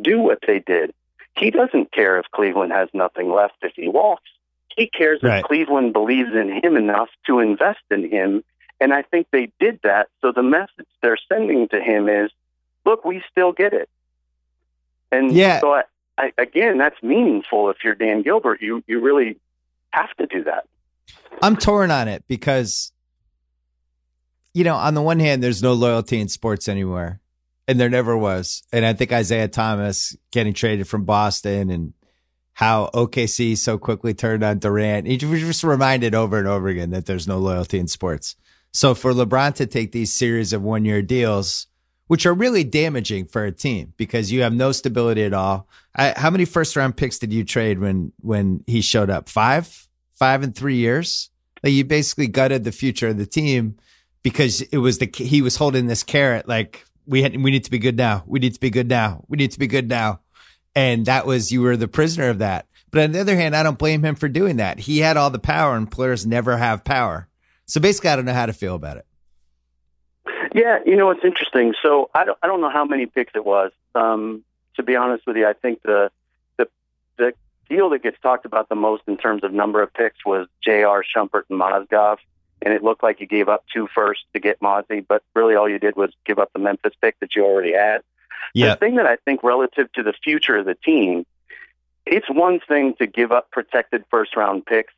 do what they did. He doesn't care if Cleveland has nothing left if he walks. He cares if Cleveland believes in him enough to invest in him. And I think they did that. So the message they're sending to him is, look, we still get it. And so I again, that's meaningful. If you're Dan Gilbert, you really have to do that. I'm torn on it because, you know, on the one hand, there's no loyalty in sports anywhere, and there never was. And I think Isaiah Thomas getting traded from Boston and how OKC so quickly turned on Durant. We're just reminded over and over again that there's no loyalty in sports. So for LeBron to take these series of one-year deals, which are really damaging for a team because you have no stability at all. How many first-round picks did you trade when he showed up? Five in 3 years? Like, you basically gutted the future of the team because it was he was holding this carrot like, we need to be good now. We need to be good now. We need to be good now. And you were the prisoner of that. But on the other hand, I don't blame him for doing that. He had all the power, and players never have power. So basically, I don't know how to feel about it. Yeah, you know, it's interesting. So I don't know how many picks it was. To be honest with you, I think the deal that gets talked about the most in terms of number of picks was JR, Shumpert, and Mozgov. And it looked like you gave up 2 firsts to get Mozzie, but really all you did was give up the Memphis pick that you already had. Yeah. The thing that I think relative to the future of the team, it's one thing to give up protected first-round picks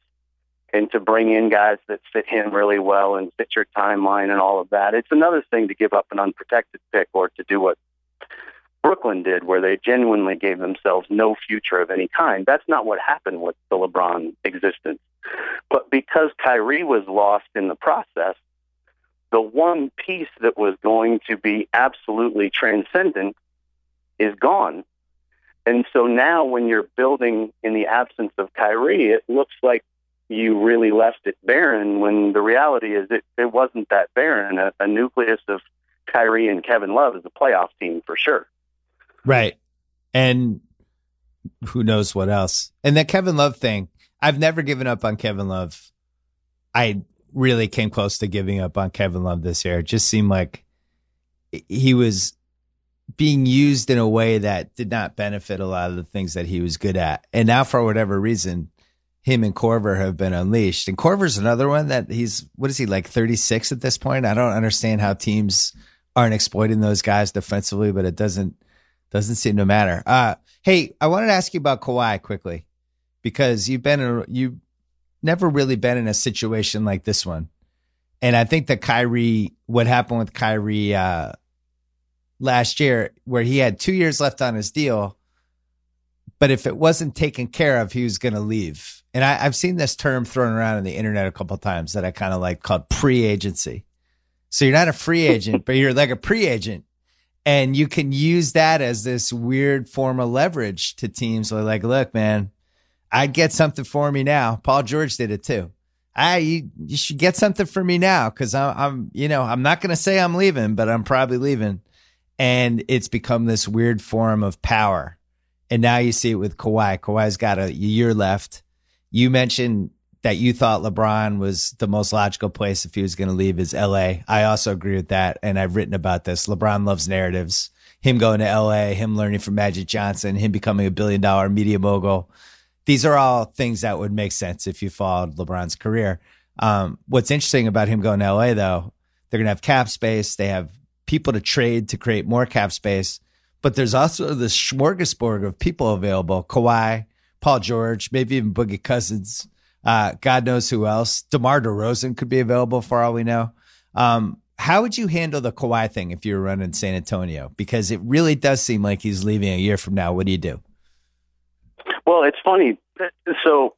and to bring in guys that fit him really well and fit your timeline and all of that. It's another thing to give up an unprotected pick or to do what Brooklyn did, where they genuinely gave themselves no future of any kind. That's not what happened with the LeBron existence. But because Kyrie was lost in the process, the one piece that was going to be absolutely transcendent is gone. And so now when you're building in the absence of Kyrie, it looks like you really left it barren, when the reality is it wasn't that barren. A nucleus of Kyrie and Kevin Love is a playoff team for sure. Right. And who knows what else. And that Kevin Love thing, I've never given up on Kevin Love. I really came close to giving up on Kevin Love this year. It just seemed like he was being used in a way that did not benefit a lot of the things that he was good at. And now, for whatever reason, him and Korver have been unleashed. And Korver's another one that what is he, like 36 at this point? I don't understand how teams aren't exploiting those guys defensively, but it doesn't seem to matter. Hey, I wanted to ask you about Kawhi quickly, because you've never really been in a situation like this one. And I think that what happened with Kyrie last year, where he had 2 years left on his deal, but if it wasn't taken care of, he was going to leave. And I've seen this term thrown around on the internet a couple of times that I kind of like, called pre-agency. So you're not a free agent, but you're like a pre-agent. And you can use that as this weird form of leverage to teams where, like, look, man, I'd get something for me now. Paul George did it too. You should get something for me now, because I'm not going to say I'm leaving, but I'm probably leaving. And it's become this weird form of power. And now you see it with Kawhi. Kawhi's got a year left. You mentioned that you thought LeBron was the most logical place if he was going to leave is LA. I also agree with that. And I've written about this. LeBron loves narratives. Him going to LA, him learning from Magic Johnson, him becoming a billion-dollar media mogul. These are all things that would make sense if you followed LeBron's career. What's interesting about him going to LA, though, they're going to have cap space. They have people to trade to create more cap space. But there's also the smorgasbord of people available. Kawhi, Paul George, maybe even Boogie Cousins. God knows who else. DeMar DeRozan could be available for all we know. How would you handle the Kawhi thing if you were running San Antonio? Because it really does seem like he's leaving a year from now. What do you do? Well, it's funny. So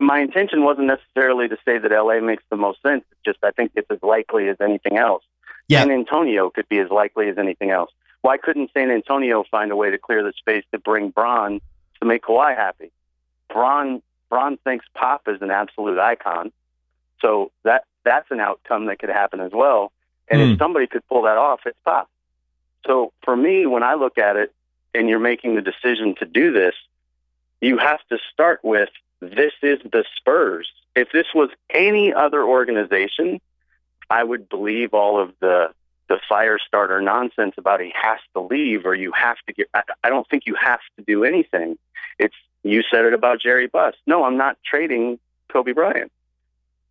my intention wasn't necessarily to say that LA makes the most sense. It's just, I think it's as likely as anything else. Yeah. San Antonio could be as likely as anything else. Why couldn't San Antonio find a way to clear the space to bring Bron to make Kawhi happy? Bron thinks Pop is an absolute icon, so that's an outcome that could happen as well. And if somebody could pull that off, it's Pop. So for me, when I look at it, and you're making the decision to do this, you have to start with This is the Spurs. If this was any other organization, I would believe all of the fire starter nonsense about he has to leave or you have to get. I don't think you have to do anything. It's, you said it about Jerry Buss. No, I'm not trading Kobe Bryant.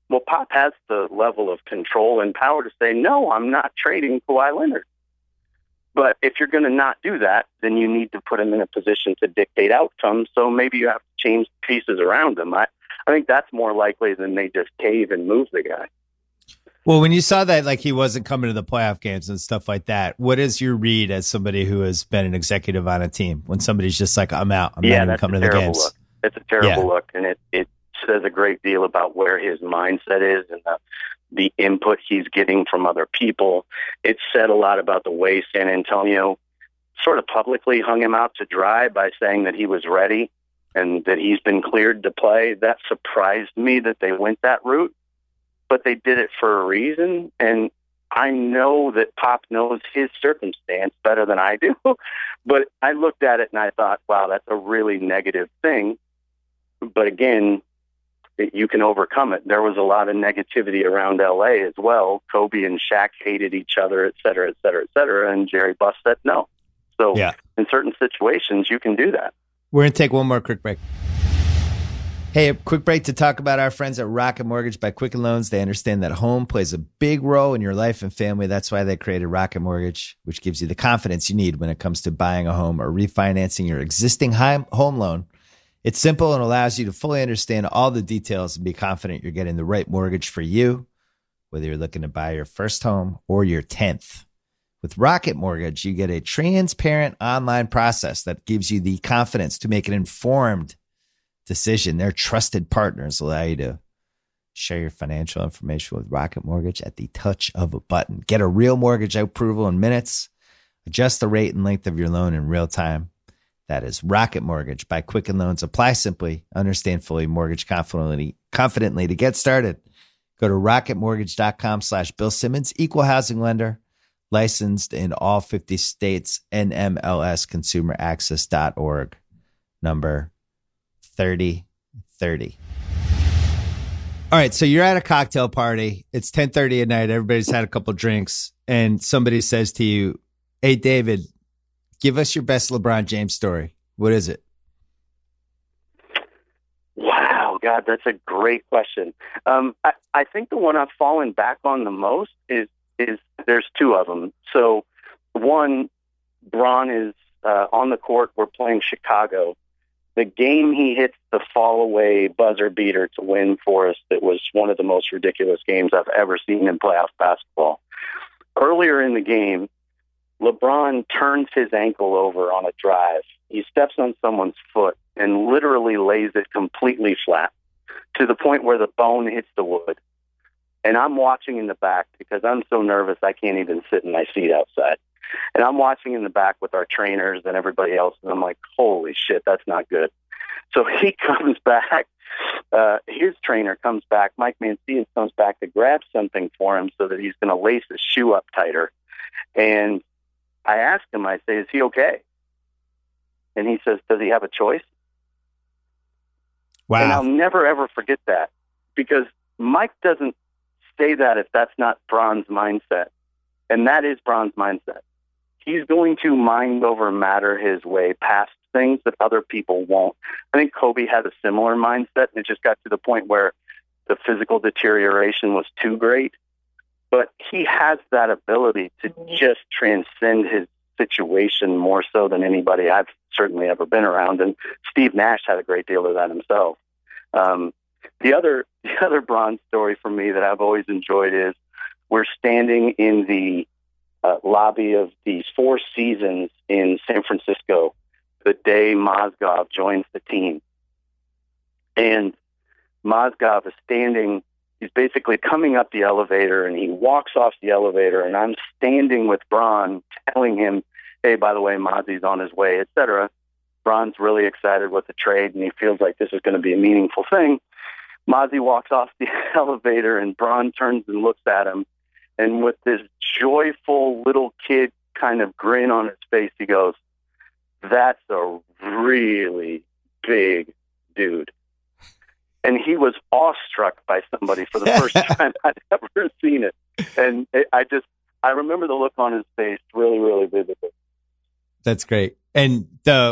Well, Pop has the level of control and power to say, no, I'm not trading Kawhi Leonard. But if you're going to not do that, then you need to put him in a position to dictate outcomes. So maybe you have to change pieces around him. I think that's more likely than they just cave and move the guy. Well, when you saw that, like, he wasn't coming to the playoff games and stuff like that, what is your read as somebody who has been an executive on a team when somebody's just like, I'm out, I'm not even coming to the games? Look. It's a terrible look, and it says a great deal about where his mindset is and the input he's getting from other people. It said a lot about the way San Antonio sort of publicly hung him out to dry by saying that he was ready and that he's been cleared to play. That surprised me that they went that route. But they did it for a reason, and I know that Pop knows his circumstance better than I do, but I looked at it and I thought, wow, that's a really negative thing. But again, you can overcome it. There was a lot of negativity around LA as well. Kobe and Shaq hated each other, et cetera, et cetera, et cetera, and Jerry Buss said no. So in certain situations, you can do that. We're going to take one more quick break. Hey, a quick break to talk about our friends at Rocket Mortgage by Quicken Loans. They understand that home plays a big role in your life and family. That's why they created Rocket Mortgage, which gives you the confidence you need when it comes to buying a home or refinancing your existing home loan. It's simple and allows you to fully understand all the details and be confident you're getting the right mortgage for you, whether you're looking to buy your first home or your 10th. With Rocket Mortgage, you get a transparent online process that gives you the confidence to make an informed decision. Their trusted partners allow you to share your financial information with Rocket Mortgage at the touch of a button. Get a real mortgage approval in minutes. Adjust the rate and length of your loan in real time. That is Rocket Mortgage by Quicken Loans. Apply simply, understand fully, mortgage confidently. To get started, go to rocketmortgage.com/Bill Simmons, equal housing lender, licensed in all 50 states, NMLSconsumeraccess.org, number 3030. All right, so you're at a cocktail party. It's 10:30 at night. Everybody's had a couple drinks, and somebody says to you, "Hey, David, give us your best LeBron James story." What is it? Wow, God, that's a great question. I think the one I've fallen back on the most is there's two of them. So one, Bron is on the court. We're playing Chicago. The game he hits the fall-away buzzer beater to win for us, that was one of the most ridiculous games I've ever seen in playoff basketball. Earlier in the game, LeBron turns his ankle over on a drive. He steps on someone's foot and literally lays it completely flat to the point where the bone hits the wood. And I'm watching in the back because I'm so nervous I can't even sit in my seat outside. And I'm watching in the back with our trainers and everybody else, and I'm like, holy shit, that's not good. So he comes back. His trainer comes back. Mike Mancini comes back to grab something for him so that he's going to lace his shoe up tighter. And I ask him, I say, is he okay? And he says, does he have a choice? Wow. And I'll never, ever forget that, because Mike doesn't say that if that's not Bron's mindset. And that is Bron's mindset. He's going to mind over matter his way past things that other people won't. I think Kobe had a similar mindset, and it just got to the point where the physical deterioration was too great. But he has that ability to just transcend his situation more so than anybody I've certainly ever been around. And Steve Nash had a great deal of that himself. The other Bron story for me that I've always enjoyed is we're standing in the lobby of the Four Seasons in San Francisco the day Mozgov joins the team. And Mozgov is standing, he's basically coming up the elevator, and he walks off the elevator, and I'm standing with Bron telling him, hey, by the way, Mozzie's on his way, etc. Bron's really excited with the trade, and he feels like this is going to be a meaningful thing. Mozzie walks off the elevator, and Bron turns and looks at him. And with this joyful little kid kind of grin on his face, he goes, that's a really big dude. and he was awestruck by somebody for the first time I'd ever seen it. And I remember the look on his face really, really vividly. That's great. And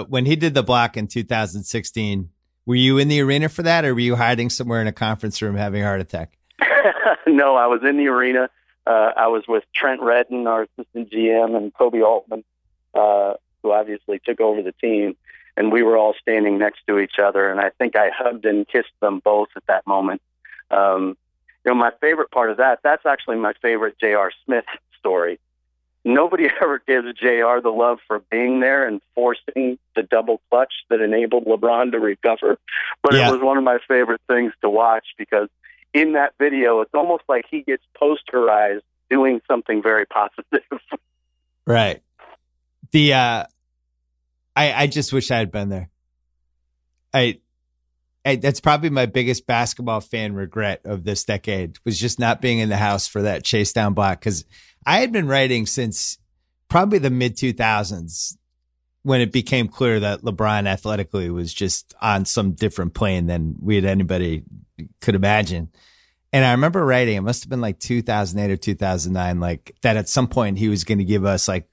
when he did the block in 2016, were you in the arena for that, or were you hiding somewhere in a conference room having a heart attack? No, I was in the arena. I was with Trent Redden, our assistant GM, and Kobe Altman, who obviously took over the team. And we were all standing next to each other. And I think I hugged and kissed them both at that moment. My favorite part of that's actually my favorite JR Smith story. Nobody ever gives JR the love for being there and forcing the double clutch that enabled LeBron to recover. But It was one of my favorite things to watch, because in that video, it's almost like he gets posterized doing something very positive. Right. I just wish I had been there. That's probably my biggest basketball fan regret of this decade, was just not being in the house for that chase down block. Cause I had been writing since probably the mid 2000s when it became clear that LeBron athletically was just on some different plane than we had anybody could imagine. And I remember writing, it must've been like 2008 or 2009, like that at some point he was going to give us like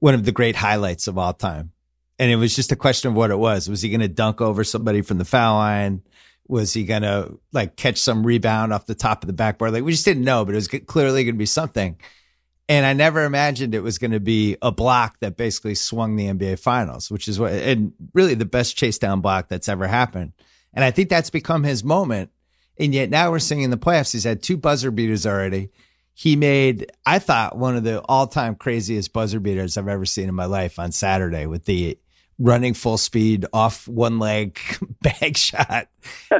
one of the great highlights of all time. And it was just a question of what it was. Was he going to dunk over somebody from the foul line? Was he going to like catch some rebound off the top of the backboard? Like, we just didn't know, but it was clearly going to be something. And I never imagined it was going to be a block that basically swung the NBA Finals, which is what, and really the best chase down block that's ever happened. And I think that's become his moment. And yet now we're seeing in the playoffs, he's had two buzzer beaters already. He made, I thought, one of the all time craziest buzzer beaters I've ever seen in my life on Saturday with the running full speed off one leg bag shot.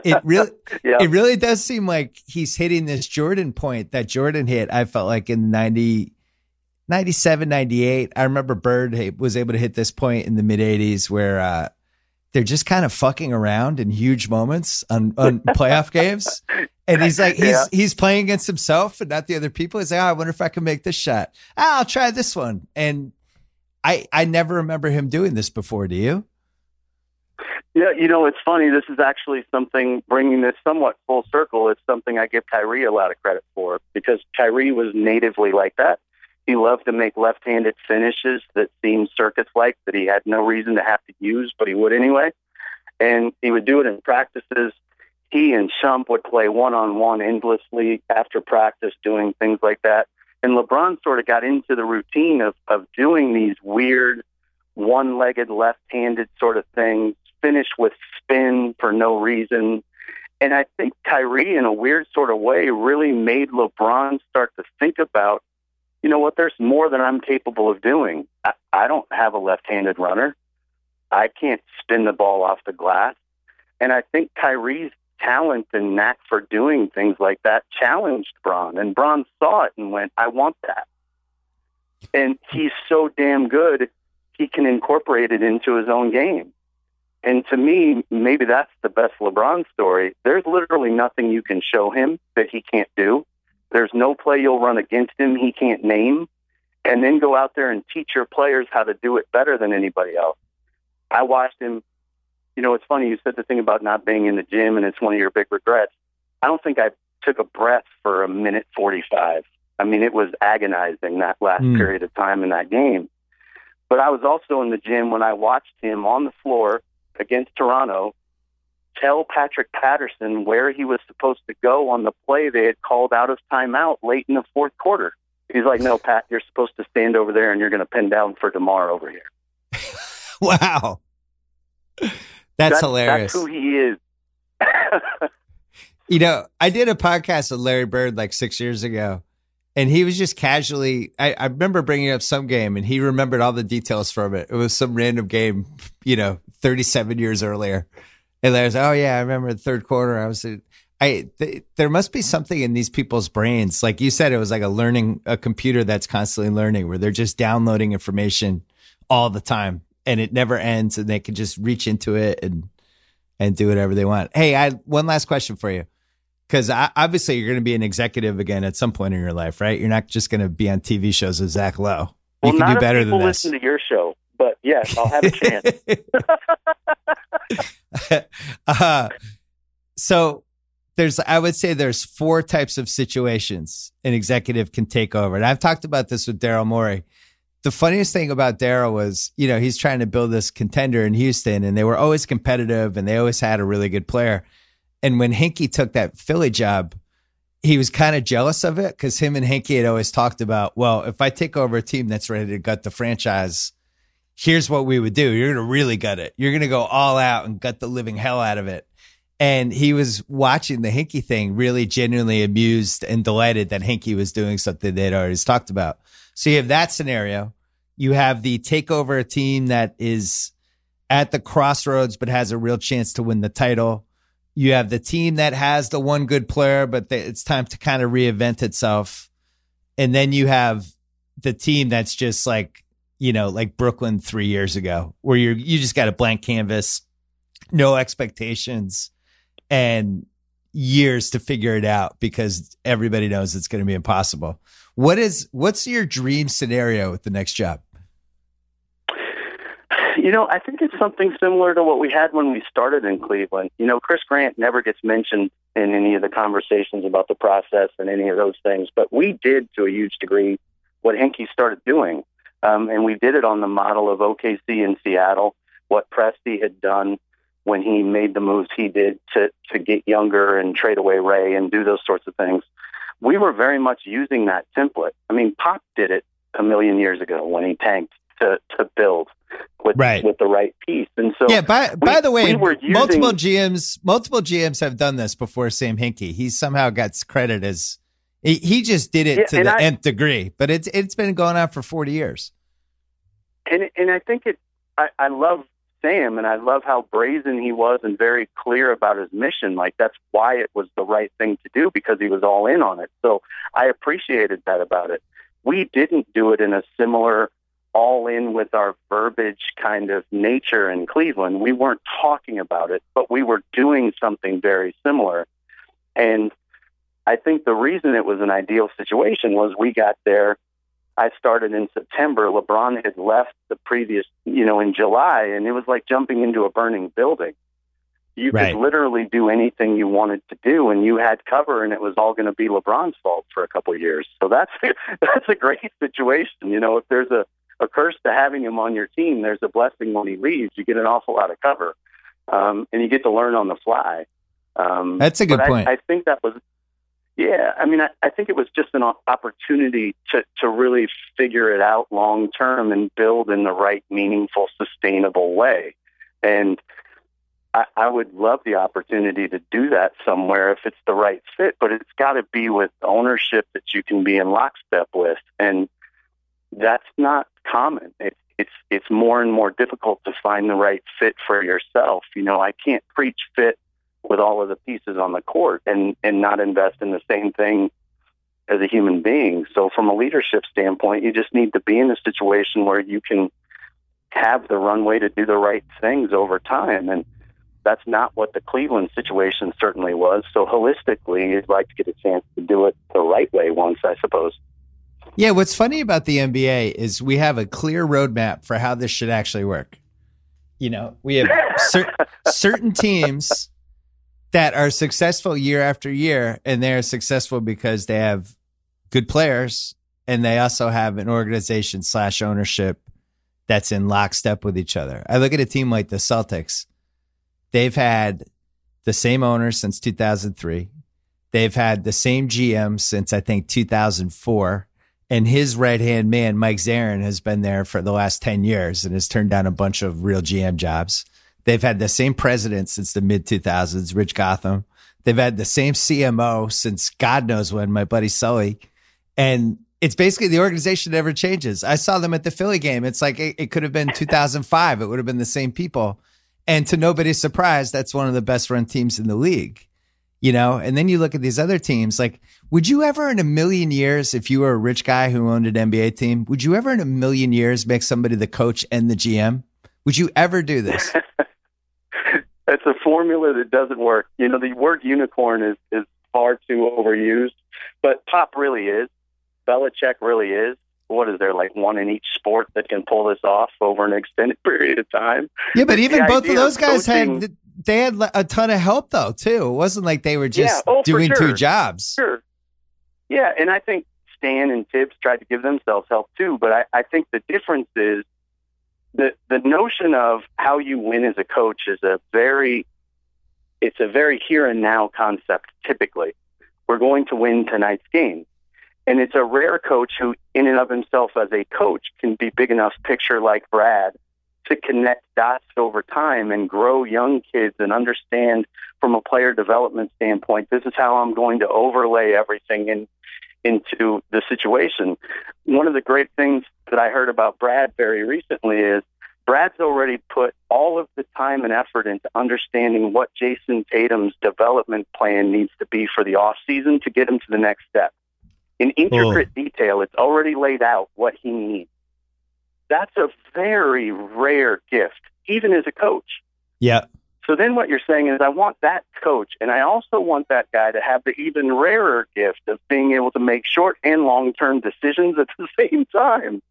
It really does seem like he's hitting this Jordan point that Jordan hit. I felt like in 97, 98, I remember Bird was able to hit this point in the mid 80s where they're just kind of fucking around in huge moments on playoff games. And he's like, he's playing against himself and not the other people. He's like, oh, I wonder if I can make this shot. I'll try this one. And I never remember him doing this before. Do you? Yeah, it's funny. This is actually something, bringing this somewhat full circle, it's something I give Kyrie a lot of credit for, because Kyrie was natively like that. He loved to make left-handed finishes that seemed circus-like, that he had no reason to have to use, but he would anyway. And he would do it in practices. He and Shump would play one-on-one endlessly after practice, doing things like that. And LeBron sort of got into the routine of doing these weird one-legged left-handed sort of things, finished with spin for no reason. And I think Kyrie, in a weird sort of way, really made LeBron start to think about, you know what, there's more than I'm capable of doing. I don't have a left-handed runner. I can't spin the ball off the glass. And I think Kyrie's talent and knack for doing things like that challenged Bron, and Bron saw it and went, I want that. And he's so damn good, he can incorporate it into his own game. And to me, maybe that's the best LeBron story. There's literally nothing you can show him that he can't do. There's no play you'll run against him he can't name, and then go out there and teach your players how to do it better than anybody else. I watched him. It's funny, you said the thing about not being in the gym, and it's one of your big regrets. I don't think I took a breath for a minute 45. I mean, it was agonizing, that last period of time in that game. But I was also in the gym when I watched him on the floor against Toronto tell Patrick Patterson where he was supposed to go on the play they had called out of timeout late in the fourth quarter. He's like, no, Pat, you're supposed to stand over there, and you're going to pin down for DeMar over here. Wow. That's hilarious. That's who he is. I did a podcast with Larry Bird like 6 years ago, and he was just casually, I remember bringing up some game, and he remembered all the details from it. It was some random game, 37 years earlier. And Larry's, oh yeah, I remember the third quarter. I was, there must be something in these people's brains. Like you said, it was like a computer that's constantly learning, where they're just downloading information all the time. And it never ends, and they can just reach into it and do whatever they want. Hey, I one last question for you, because obviously you're going to be an executive again at some point in your life, right? You're not just going to be on TV shows with Zach Lowe. You can do better than this. Well, listen to your show, but yes, I'll have a chance. So I would say there's four types of situations an executive can take over. And I've talked about this with Daryl Morey. The funniest thing about Daryl was, you know, he's trying to build this contender in Houston, and they were always competitive and they always had a really good player. And when Hinkie took that Philly job, he was kind of jealous of it because him and Hinkie had always talked about, well, if I take over a team that's ready to gut the franchise, here's what we would do. You're going to really gut it. You're going to go all out and gut the living hell out of it. And he was watching the Hinkie thing really genuinely amused and delighted that Hinkie was doing something they'd already talked about. So you have that scenario. You have the takeover a team that is at the crossroads but has a real chance to win the title. You have the team that has the one good player, but it's time to kind of reinvent itself. And then you have the team that's just like, you know, like Brooklyn 3 years ago, where you just got a blank canvas, no expectations, and years to figure it out because everybody knows it's going to be impossible. What's your dream scenario with the next job? You know, I think it's something similar to what we had when we started in Cleveland. You know, Chris Grant never gets mentioned in any of the conversations about the process and any of those things, but we did to a huge degree what Hinkie started doing. And we did it on the model of OKC in Seattle, what Presti had done when he made the moves he did to get younger and trade away Ray and do those sorts of things. We were very much using that template. I mean, Pop did it a million years ago when he tanked to build with the right piece. And so, yeah, by the way, multiple GMs have done this before Sam Hinkie. He somehow got credit as he just did it to the nth degree, but it's been going on for 40 years. And I think I love Sam, and I love how brazen he was and very clear about his mission. Like, that's why it was the right thing to do, because he was all in on it. So I appreciated that about it. We didn't do it in a similar all in with our verbiage kind of nature in Cleveland. We weren't talking about it, but we were doing something very similar. And I think the reason it was an ideal situation was we got there. I started in September. LeBron had left the previous, you know, in July, and it was like jumping into a burning building. You could literally do anything you wanted to do, and you had cover, and it was all going to be LeBron's fault for a couple of years. So that's a great situation. You know, if there's a curse to having him on your team, there's a blessing when he leaves. You get an awful lot of cover, and you get to learn on the fly. That's a good point. I think that was... Yeah, I mean, I think it was just an opportunity to really figure it out long term and build in the right, meaningful, sustainable way. And I would love the opportunity to do that somewhere if it's the right fit, but it's got to be with ownership that you can be in lockstep with. And that's not common. It's more and more difficult to find the right fit for yourself. You know, I can't preach fit with all of the pieces on the court and not invest in the same thing as a human being. So from a leadership standpoint, you just need to be in a situation where you can have the runway to do the right things over time. And that's not what the Cleveland situation certainly was. So holistically, you'd like to get a chance to do it the right way once, I suppose. Yeah, what's funny about the NBA is we have a clear roadmap for how this should actually work. You know, we have certain teams that are successful year after year, and they're successful because they have good players, and they also have an organization / ownership that's in lockstep with each other. I look at a team like the Celtics. They've had the same owner since 2003. They've had the same GM since, I think, 2004. And his right-hand man, Mike Zarin, has been there for the last 10 years and has turned down a bunch of real GM jobs. They've had the same president since the mid-2000s, Rich Gotham. They've had the same CMO since God knows when, my buddy Sully. And it's basically the organization never changes. I saw them at the Philly game. It's like it could have been 2005. It would have been the same people. And to nobody's surprise, that's one of the best-run teams in the league. You know, and then you look at these other teams, like, would you ever in a million years, if you were a rich guy who owned an NBA team, would you ever in a million years make somebody the coach and the GM? Would you ever do this? It's a formula that doesn't work. You know, the word unicorn is far too overused, but Pop really is. Belichick really is. What is there, like one in each sport that can pull this off over an extended period of time? Yeah, but even both of those guys had they had a ton of help though too. It wasn't like they were just doing two jobs. Sure. Yeah, and I think Stan and Tibbs tried to give themselves help too, but I think the difference is the notion of how you win as a coach is a very here and now concept. Typically, we're going to win tonight's game. And it's a rare coach who, in and of himself as a coach, can be big enough picture like Brad to connect dots over time and grow young kids and understand from a player development standpoint, this is how I'm going to overlay everything into the situation. One of the great things that I heard about Brad very recently is Brad's already put all of the time and effort into understanding what Jason Tatum's development plan needs to be for the offseason to get him to the next step. In intricate detail, it's already laid out what he needs. That's a very rare gift, even as a coach. Yeah. So then what you're saying is I want that coach, and I also want that guy to have the even rarer gift of being able to make short and long-term decisions at the same time.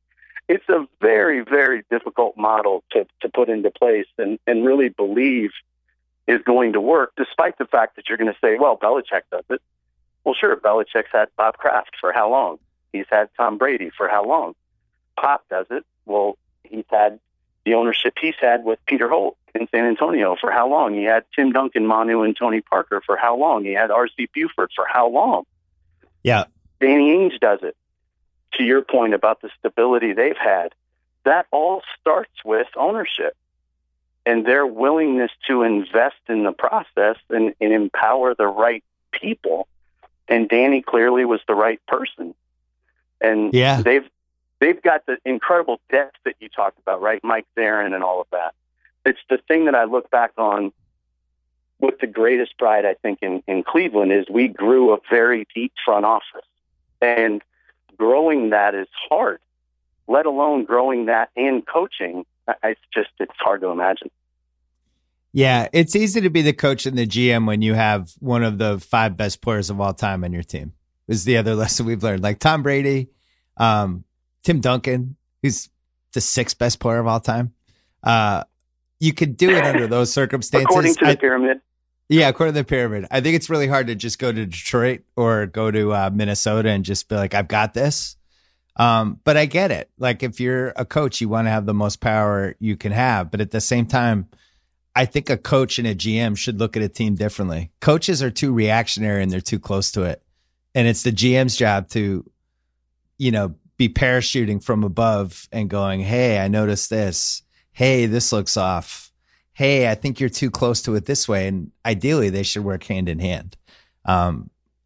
It's a very, very difficult model to put into place and really believe is going to work, despite the fact that you're going to say, well, Belichick does it. Well, sure, Belichick's had Bob Kraft for how long? He's had Tom Brady for how long? Pop does it. Well, he's had the ownership he's had with Peter Holt in San Antonio for how long? He had Tim Duncan, Manu, and Tony Parker for how long? He had R.C. Buford for how long? Yeah. Danny Ainge does it. To your point about the stability they've had, that all starts with ownership and their willingness to invest in the process and empower the right people. And Danny clearly was the right person. And they've got the incredible depth that you talked about, right? Mike Theron and all of that. It's the thing that I look back on with the greatest pride, I think, in Cleveland is we grew a very deep front office. And growing that is hard, let alone growing that and coaching. It's hard to imagine. Yeah, it's easy to be the coach and the GM when you have one of the five best players of all time on your team. Is the other lesson we've learned. Like Tom Brady, Tim Duncan, who's the sixth best player of all time. You could do it under those circumstances. According to the pyramid. Yeah, according to the pyramid. I think it's really hard to just go to Detroit or go to Minnesota and just be like, I've got this. But I get it. Like if you're a coach, you want to have the most power you can have. But at the same time, I think a coach and a GM should look at a team differently. Coaches are too reactionary and they're too close to it. And it's the GM's job to, be parachuting from above and going, hey, I noticed this. Hey, this looks off. Hey, I think you're too close to it this way. And ideally they should work hand in hand. I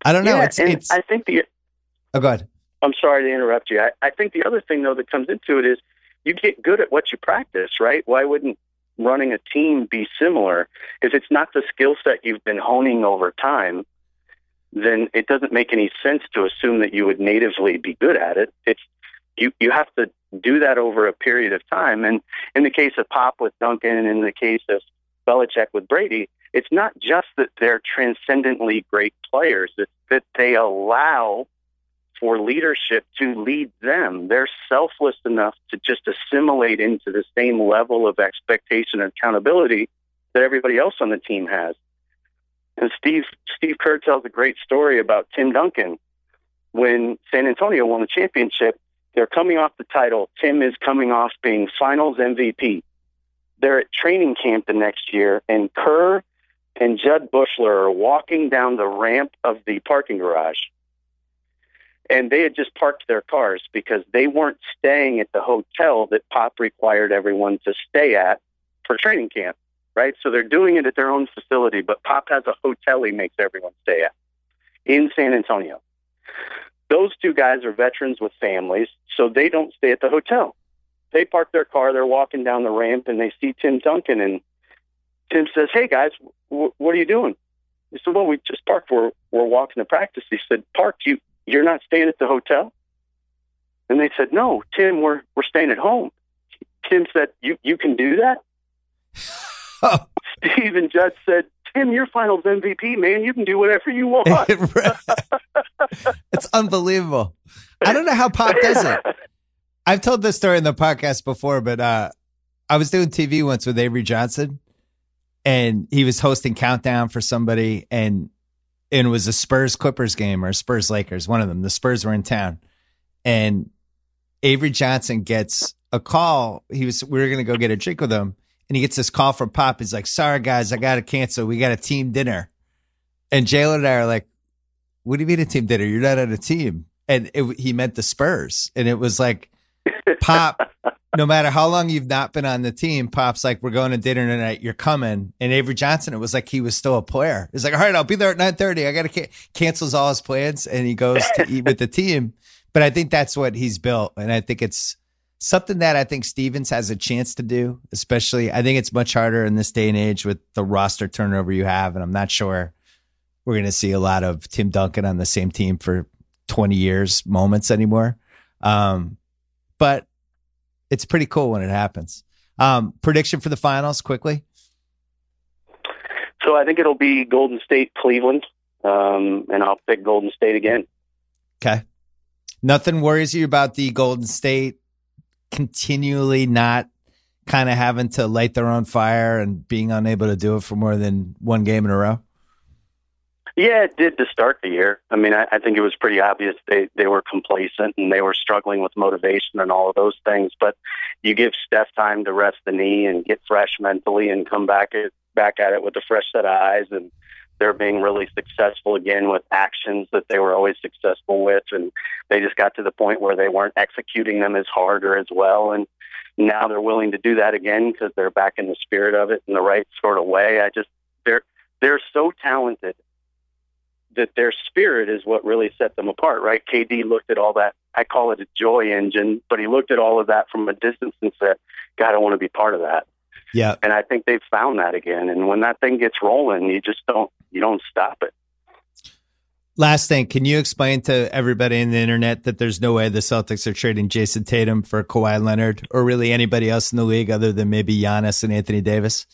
don't know. I think go ahead. I'm sorry to interrupt you. I think the other thing though that comes into it is you get good at what you practice, right? Why wouldn't running a team be similar? If it's not the skill set you've been honing over time, then it doesn't make any sense to assume that you would natively be good at it. It's you have to do that over a period of time. And in the case of Pop with Duncan and in the case of Belichick with Brady, it's not just that they're transcendently great players, it's that they allow for leadership to lead them. They're selfless enough to just assimilate into the same level of expectation and accountability that everybody else on the team has. And Steve Kerr tells a great story about Tim Duncan. When San Antonio won the championship, they're coming off the title. Tim is coming off being Finals MVP. They're at training camp the next year, and Kerr and Judd Bushler are walking down the ramp of the parking garage. And they had just parked their cars because they weren't staying at the hotel that Pop required everyone to stay at for training camp, right? So they're doing it at their own facility, but Pop has a hotel he makes everyone stay at in San Antonio. Those two guys are veterans with families, so they don't stay at the hotel. They park their car, they're walking down the ramp, and they see Tim Duncan, and Tim says, hey, guys, what are you doing? He said, well, we just parked. We're walking to practice. He said, Park, you're not staying at the hotel? And they said, no, Tim, we're staying at home. Tim said, you can do that? Oh. Steve and Judd said, Tim, you're Finals MVP, man. You can do whatever you want. It's unbelievable. I don't know how Pop does it. I've told this story in the podcast before, but I was doing TV once with Avery Johnson, and he was hosting Countdown for somebody, and it was a Spurs Clippers game or a Spurs Lakers, one of them. The Spurs were in town, and Avery Johnson gets a call. We were going to go get a drink with him, and he gets this call from Pop. He's like, "Sorry guys, I got to cancel. We got a team dinner." And Jalen and I are like, "What do you mean a team dinner? You're not on a team." And he meant the Spurs. And it was like, Pop, no matter how long you've not been on the team, Pop's like, "We're going to dinner tonight. You're coming." And Avery Johnson, it was like he was still a player. He's like, "All right, I'll be there at 9:30. I got to cancels all his plans, and he goes to eat with the team. But I think that's what he's built. And I think it's something that I think Stevens has a chance to do, especially. I think it's much harder in this day and age with the roster turnover you have. And I'm not sure we're going to see a lot of Tim Duncan on the same team for 20 years moments anymore. But it's pretty cool when it happens. Prediction for the finals quickly. So I think it'll be Golden State, Cleveland. And I'll pick Golden State again. Okay. Nothing worries you about the Golden State continually not kind of having to light their own fire and being unable to do it for more than one game in a row? Yeah, it did to start the year. I mean, I think it was pretty obvious they were complacent and they were struggling with motivation and all of those things. But you give Steph time to rest the knee and get fresh mentally and come back at it with a fresh set of eyes. And they're being really successful again with actions that they were always successful with. And they just got to the point where they weren't executing them as hard or as well. And now they're willing to do that again because they're back in the spirit of it in the right sort of way. They're so talented that their spirit is what really set them apart, right? KD looked at all that. I call it a joy engine, but he looked at all of that from a distance and said, "God, I want to be part of that." Yeah. And I think they've found that again. And when that thing gets rolling, you don't stop it. Last thing, can you explain to everybody in the internet that there's no way the Celtics are trading Jason Tatum for Kawhi Leonard or really anybody else in the league other than maybe Giannis and Anthony Davis?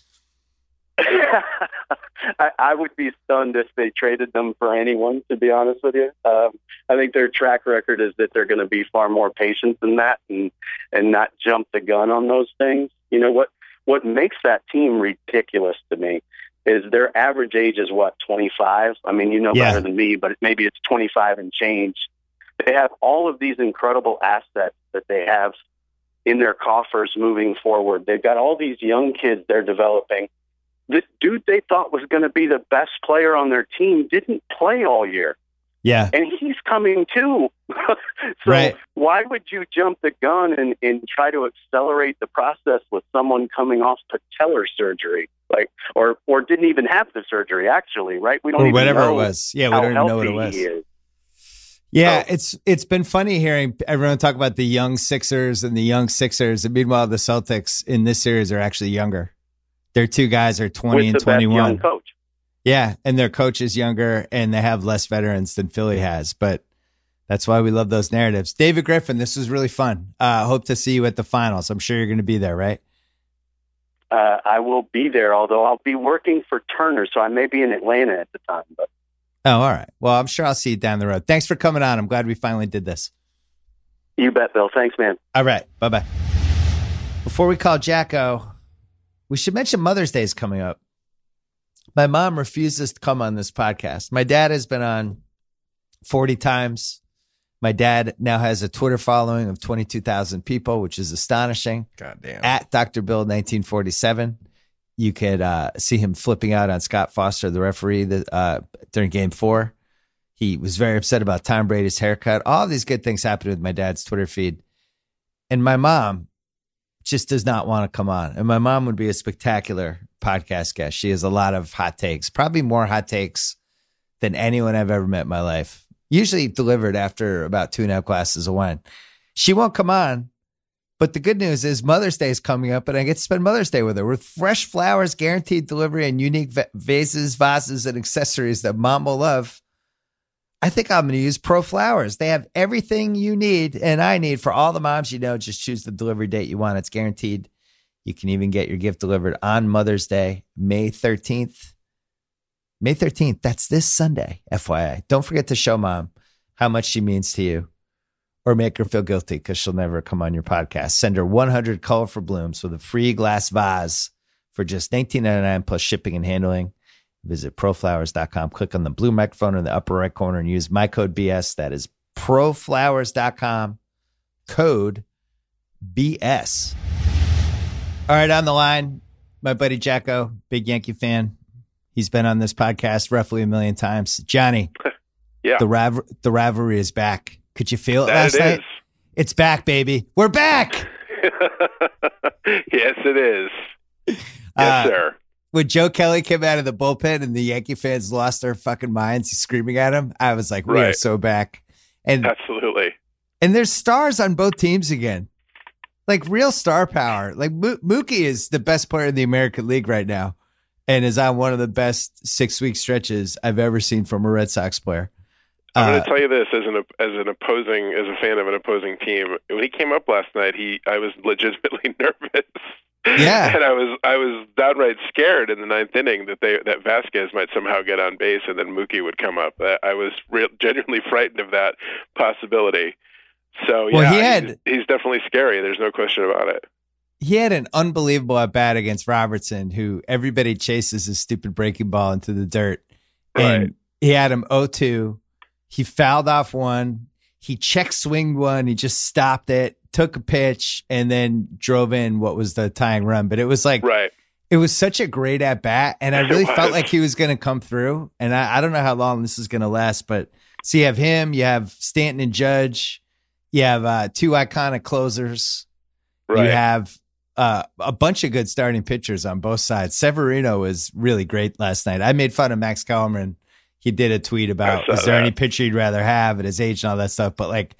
I would be stunned if they traded them for anyone, to be honest with you. I think their track record is that they're going to be far more patient than that and not jump the gun on those things. You know, what makes that team ridiculous to me is their average age is, 25? I mean, you know better than me, but maybe it's 25 and change. They have all of these incredible assets that they have in their coffers moving forward. They've got all these young kids they're developing. The dude they thought was going to be the best player on their team didn't play all year. Yeah. And he's coming too. So right. Why would you jump the gun and try to accelerate the process with someone coming off patellar surgery, like, or didn't even have the surgery actually, right? We don't even know what it was. Yeah. We don't even know what it was. Yeah, it's been funny hearing everyone talk about the young Sixers and the young Sixers. And meanwhile, the Celtics in this series are actually younger. Their two guys are 20 and 21. Young coach. Yeah, and their coach is younger, and they have less veterans than Philly has. But that's why we love those narratives. David Griffin, this was really fun. Hope to see you at the finals. I'm sure you're going to be there, right? I will be there, although I'll be working for Turner, so I may be in Atlanta at the time. But all right. Well, I'm sure I'll see you down the road. Thanks for coming on. I'm glad we finally did this. You bet, Bill. Thanks, man. All right. Bye-bye. Before we call Jacko, we should mention Mother's Day is coming up. My mom refuses to come on this podcast. My dad has been on 40 times. My dad now has a Twitter following of 22,000 people, which is astonishing. Goddamn. At Dr. Bill 1947. You could see him flipping out on Scott Foster, the referee, during Game 4. He was very upset about Tom Brady's haircut. All these good things happened with my dad's Twitter feed. And my mom just does not want to come on. And my mom would be a spectacular podcast guest. She has a lot of hot takes, probably more hot takes than anyone I've ever met in my life, usually delivered after about 2.5 glasses of wine. She won't come on, but the good news is Mother's Day is coming up and I get to spend Mother's Day with her with fresh flowers, guaranteed delivery, and unique vases, and accessories that mom will love. I think I'm going to use Pro Flowers. They have everything you need and I need for all the moms you know. Just choose the delivery date you want. It's guaranteed. You can even get your gift delivered on Mother's Day, May 13th. May 13th, that's this Sunday, FYI. Don't forget to show mom how much she means to you or make her feel guilty because she'll never come on your podcast. Send her 100 colorful blooms with a free glass vase for just $19.99 plus shipping and handling. Visit proflowers.com. Click on the blue microphone in the upper right corner and use my code BS. That is proflowers.com. Code BS. All right, on the line, my buddy Jacko, big Yankee fan. He's been on this podcast roughly 1 million times. Johnny, yeah, the rivalry is back. Could you feel it that last night? It's back, baby. We're back. Yes, it is. Yes, sir. When Joe Kelly came out of the bullpen and the Yankee fans lost their fucking minds screaming at him, I was like, we are so back. And absolutely. And there's stars on both teams again. Like real star power. Like Mookie is the best player in the American League right now and is on one of the best 6-week stretches I've ever seen from a Red Sox player. I'm going to tell you this as a fan of an opposing team. When he came up last night, I was legitimately nervous. Yeah, and I was downright scared in the ninth inning that Vasquez might somehow get on base and then Mookie would come up. I was genuinely frightened of that possibility. So yeah, well, he's definitely scary. There's no question about it. He had an unbelievable at bat against Robertson, who everybody chases his stupid breaking ball into the dirt, and he had him 0-2. He fouled off one. He check swinged one. He just stopped it. Took a pitch and then drove in what was the tying run. But it was like, it was such a great at bat. And I really felt like he was going to come through. And I don't know how long this is going to last, but so you have him, you have Stanton and Judge, you have two iconic closers. Right. You have a bunch of good starting pitchers on both sides. Severino was really great last night. I made fun of Max Kellerman. He did a tweet about, is there any pitcher you'd rather have at his age and all that stuff? But like,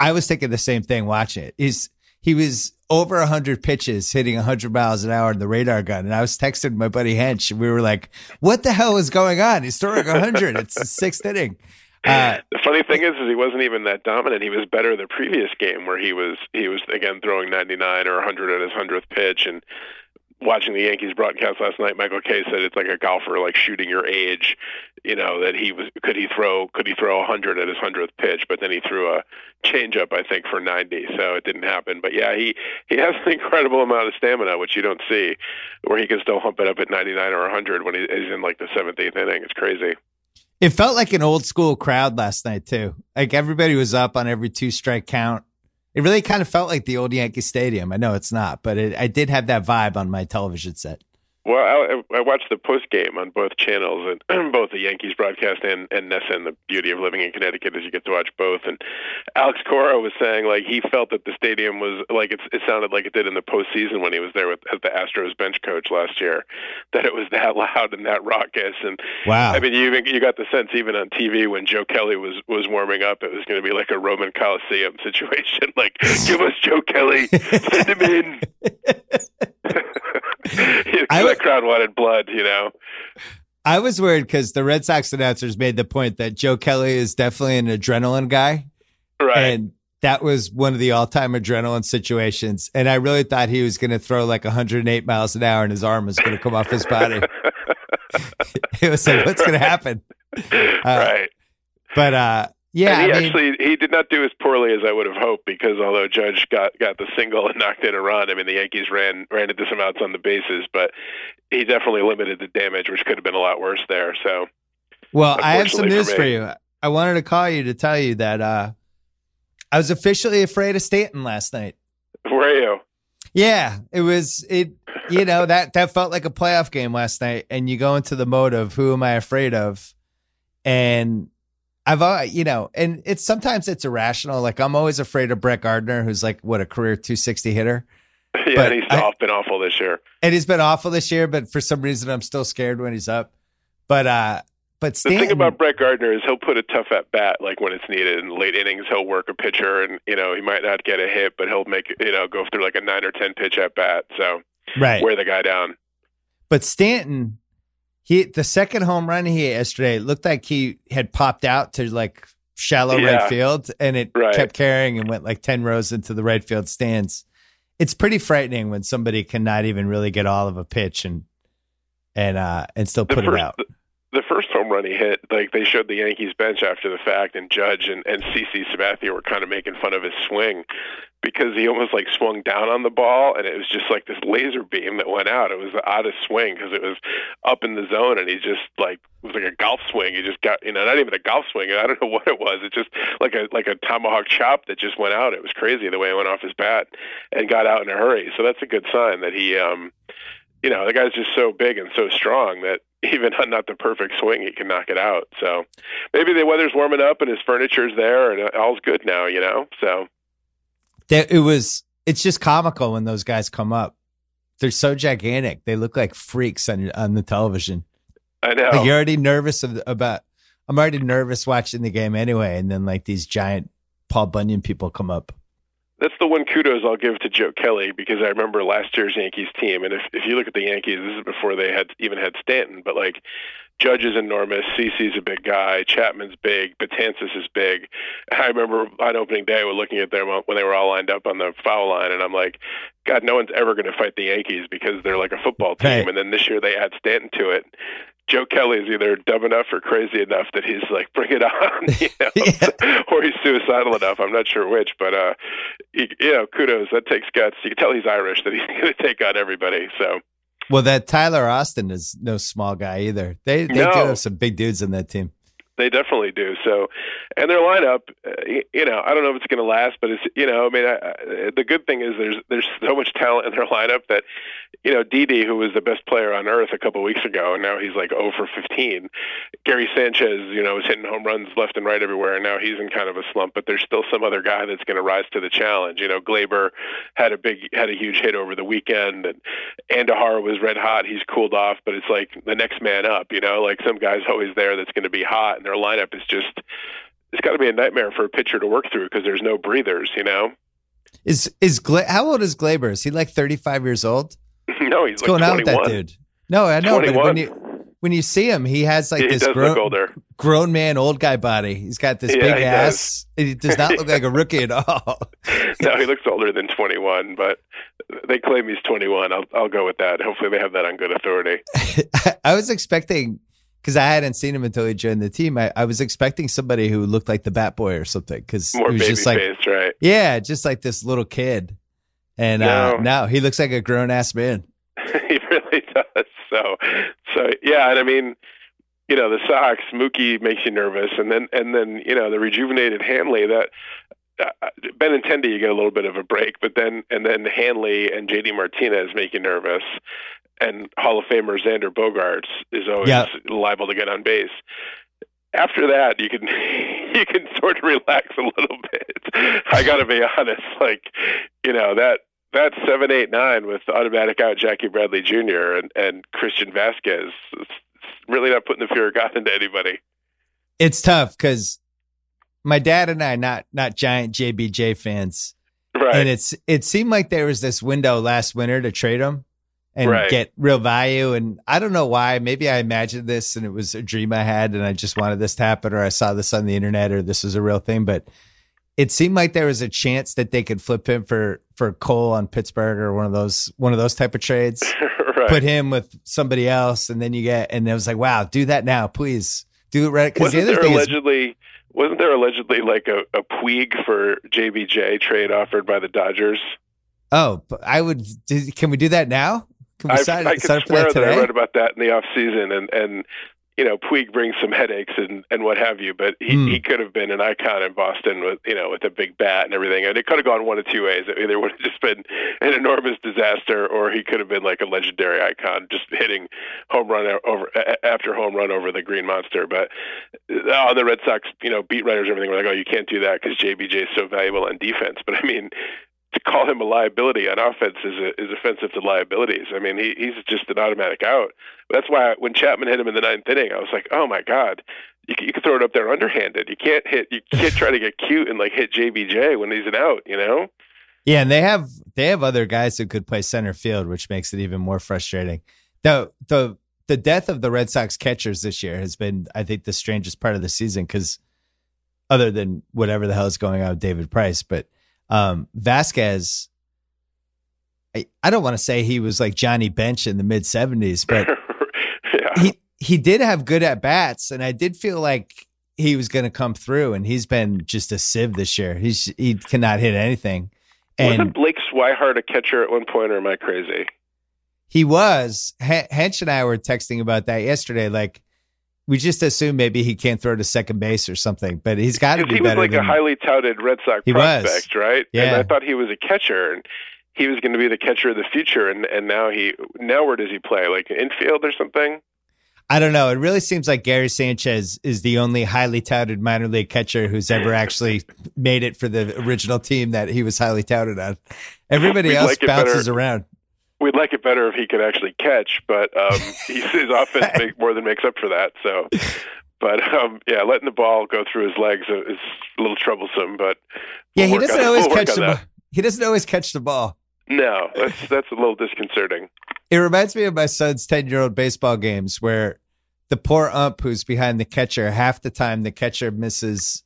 I was thinking the same thing watching it. He was over 100 pitches hitting 100 miles an hour in the radar gun. And I was texting my buddy Hench. And we were like, what the hell is going on? He's throwing 100. It's the sixth inning. The funny thing is he wasn't even that dominant. He was better the previous game where he was again, throwing 99 or 100 at his 100th pitch. And watching the Yankees broadcast last night, Michael Kay said it's like a golfer, like shooting your age, you know, that could he throw 100 at his 100th pitch, but then he threw a changeup, I think, for 90, so it didn't happen. But yeah, he has an incredible amount of stamina, which you don't see, where he can still hump it up at 99 or 100 when he's in like the 7th, 8th inning. It's crazy. It felt like an old school crowd last night too. Like everybody was up on every 2-strike count. It really kind of felt like the old Yankee Stadium. I know it's not, but I did have that vibe on my television set. Well, I watched the post game on both channels, and both the Yankees broadcast and Nessa. And the beauty of living in Connecticut is you get to watch both. And Alex Cora was saying like he felt that the stadium was like it sounded like it did in the postseason when he was there as the Astros bench coach last year. That it was that loud and that raucous. And wow, I mean, you got the sense even on TV when Joe Kelly was warming up, it was going to be like a Roman Coliseum situation. Like, give us Joe Kelly, send him in. That crowd wanted blood, you know. I was worried because the Red Sox announcers made the point that Joe Kelly is definitely an adrenaline guy. Right. And that was one of the all-time adrenaline situations. And I really thought he was going to throw like 108 miles an hour and his arm was going to come off his body. It was like, what's going to happen? Yeah, and he did not do as poorly as I would have hoped because although Judge got the single and knocked in a run, I mean, the Yankees ran into some outs on the bases, but he definitely limited the damage, which could have been a lot worse there. So, well, I have some news for you. I wanted to call you to tell you that I was officially afraid of Stanton last night. Were you? Yeah, it was. You know, that felt like a playoff game last night, and you go into the mode of who am I afraid of, and and it's sometimes irrational. Like I'm always afraid of Brett Gardner, who's like a career 260 hitter. Yeah, but he's been awful this year. And he's been awful this year, but for some reason I'm still scared when he's up. But Stanton, the thing about Brett Gardner is he'll put a tough at bat, like when it's needed. In late innings, he'll work a pitcher, and you know he might not get a hit, but he'll make go through like a 9 or 10 pitch at bat. So wear the guy down. But Stanton. The second home run he hit yesterday looked like he had popped out to like shallow right field, and it kept carrying and went like 10 rows into the right field stands. It's pretty frightening when somebody cannot even really get all of a pitch and still put it out. The first home run he hit, like they showed the Yankees bench after the fact, and Judge and CC Sabathia were kind of making fun of his swing because he almost like swung down on the ball, and it was just like this laser beam that went out. It was the oddest swing because it was up in the zone, and he just like it was like a golf swing. He just got, you know, not even a golf swing. I don't know what it was. It just like a tomahawk chop that just went out. It was crazy the way it went off his bat and got out in a hurry. So that's a good sign that he, you know, the guy's just so big and so strong that even on not the perfect swing, he can knock it out. So maybe the weather's warming up and his furniture's there and all's good now, you know? So it's just comical when those guys come up. They're so gigantic. They look like freaks on the television. I know. Like you're already nervous I'm already nervous watching the game anyway. And then like these giant Paul Bunyan people come up. That's the one kudos I'll give to Joe Kelly, because I remember last year's Yankees team, and if you look at the Yankees, this is before they even had Stanton, but like Judge is enormous, CeCe's a big guy, Chapman's big, Betances is big. I remember on opening day, we're looking at them when they were all lined up on the foul line, and I'm like, God, no one's ever going to fight the Yankees because they're like a football team, right. And then this year they add Stanton to it. Joe Kelly's either dumb enough or crazy enough that he's like, bring it on, you know? Yeah. Or he's suicidal enough. I'm not sure which, but you know, kudos. That takes guts. You can tell he's Irish that he's going to take on everybody. So, well, that Tyler Austin is no small guy either. They do have some big dudes in that team. They definitely do. So, and their lineup, you know, I don't know if it's going to last, but it's, you know, I mean, the good thing is there's so much talent in their lineup that, you know, Didi, who was the best player on earth a couple of weeks ago, and now he's like 0 for 15. Gary Sanchez, you know, was hitting home runs left and right everywhere, and now he's in kind of a slump. But there's still some other guy that's going to rise to the challenge. You know, Glaber had a huge hit over the weekend, and Andahar was red hot. He's cooled off, but it's like the next man up. You know, like some guy's always there that's going to be hot, and their lineup is just it's got to be a nightmare for a pitcher to work through because there's no breathers. You know, how old is Glaber? Is he like 35 years old? No, he's like 21. What's going on with that dude? No, I know, 21. But when you see him, he has like this grown man, old guy body. He's got this big ass. He does not look like a rookie at all. No, he looks older than 21, but they claim he's 21. I'll go with that. Hopefully they have that on good authority. I was expecting, because I hadn't seen him until he joined the team, I was expecting somebody who looked like the Bat Boy or something. Because more baby-faced, right? Yeah, just like this little kid. And now he looks like a grown ass man. He really does. So yeah, and I mean, you know, the Sox, Mookie makes you nervous, and then you know the rejuvenated Hanley that. Benintendi, you get a little bit of a break, but then Hanley and J.D. Martinez make you nervous, and Hall of Famer Xander Bogaerts is always liable to get on base. After that, you can sort of relax a little bit. I got to be honest, like, you know, that 7, 8, 9 with automatic out Jackie Bradley Jr. and Christian Vasquez, it's really not putting the fear of God into anybody. It's tough because my dad and I, not giant JBJ fans, right? And it seemed like there was this window last winter to trade him and get real value. And I don't know why. Maybe I imagined this and it was a dream I had, and I just wanted this to happen, or I saw this on the internet, or this was a real thing. But it seemed like there was a chance that they could flip him for Cole on Pittsburgh or one of those type of trades. Right. Put him with somebody else, and then and it was like, wow, do that now, please do it right. Because the other thing is, wasn't there allegedly like a Puig for JBJ trade offered by the Dodgers? Oh, can we do that now? Can we I read about that in the off season, and you know, Puig brings some headaches and what have you, but he could have been an icon in Boston with, you know, with a big bat and everything. And it could have gone one of two ways. It either would have just been an enormous disaster, or he could have been like a legendary icon, just hitting home run after home run over the Green Monster. But the Red Sox, you know, beat writers and everything were like, oh, you can't do that because JBJ is so valuable on defense. But I mean, to call him a liability on offense is offensive to liabilities. I mean, he's just an automatic out. That's why when Chapman hit him in the 9th inning, I was like, oh my God, you can throw it up there underhanded. You can't try to get cute and like hit JBJ when he's an out, you know? Yeah. And they have other guys who could play center field, which makes it even more frustrating. The death of the Red Sox catchers this year has been, I think, the strangest part of the season, because other than whatever the hell is going on with David Price, but Vasquez, I don't want to say he was like Johnny Bench in the mid-70s, but yeah. he he did have good at bats, and I did feel like he was going to come through, and he's been just a sieve this year. He cannot hit anything. And wasn't Blake Swihart a catcher at one point, or am I crazy? He was. Hench and I were texting about that yesterday. Like, we just assume maybe he can't throw to second base or something, but he's got to be better. He was like a highly touted Red Sox prospect, right? Yeah. And I thought he was a catcher, and he was going to be the catcher of the future. And now where does he play? Like infield or something? I don't know. It really seems like Gary Sanchez is the only highly touted minor league catcher who's ever actually made it for the original team that he was highly touted on. Everybody else bounces around. We'd like it better if he could actually catch, but his offense more than makes up for that. So, but yeah, letting the ball go through his legs is a little troublesome. But yeah, he doesn't always catch the ball. No, that's a little disconcerting. It reminds me of my son's 10-year-old baseball games where the poor ump who's behind the catcher, half the time the catcher misses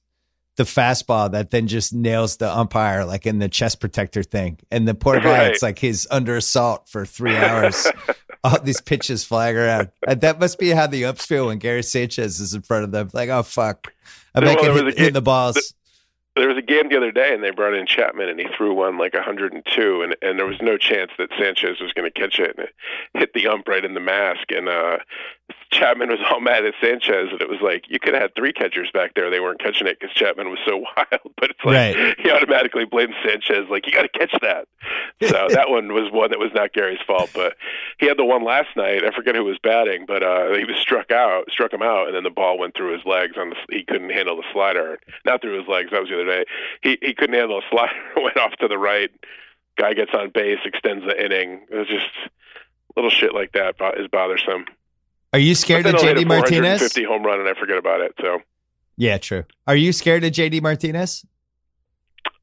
the fastball that then just nails the umpire, like in the chest protector thing. And the poor guy, It's like he's under assault for 3 hours. All these pitches flying around. And that must be how the umps feel when Gary Sanchez is in front of them. Like, oh, fuck. I'm hitting the balls. There was a game the other day, and they brought in Chapman, and he threw one like 102, and there was no chance that Sanchez was going to catch it. And it hit the ump right in the mask, and Chapman was all mad at Sanchez, and it was like, you could have had three catchers back there. They weren't catching it because Chapman was so wild, but it's like He automatically blamed Sanchez, like, you got to catch that. So that one was one that was not Gary's fault, but he had the one last night. I forget who was batting, but he was struck him out, and then the ball went through his legs. He couldn't handle the slider. Not through his legs, that was the other day. He couldn't handle a slider, went off to the right, guy gets on base, extends the inning. It was just little shit like that is bothersome. Are you scared of JD Martinez? 450 home run, and I forget about it. So, yeah, true. Are you scared of JD Martinez?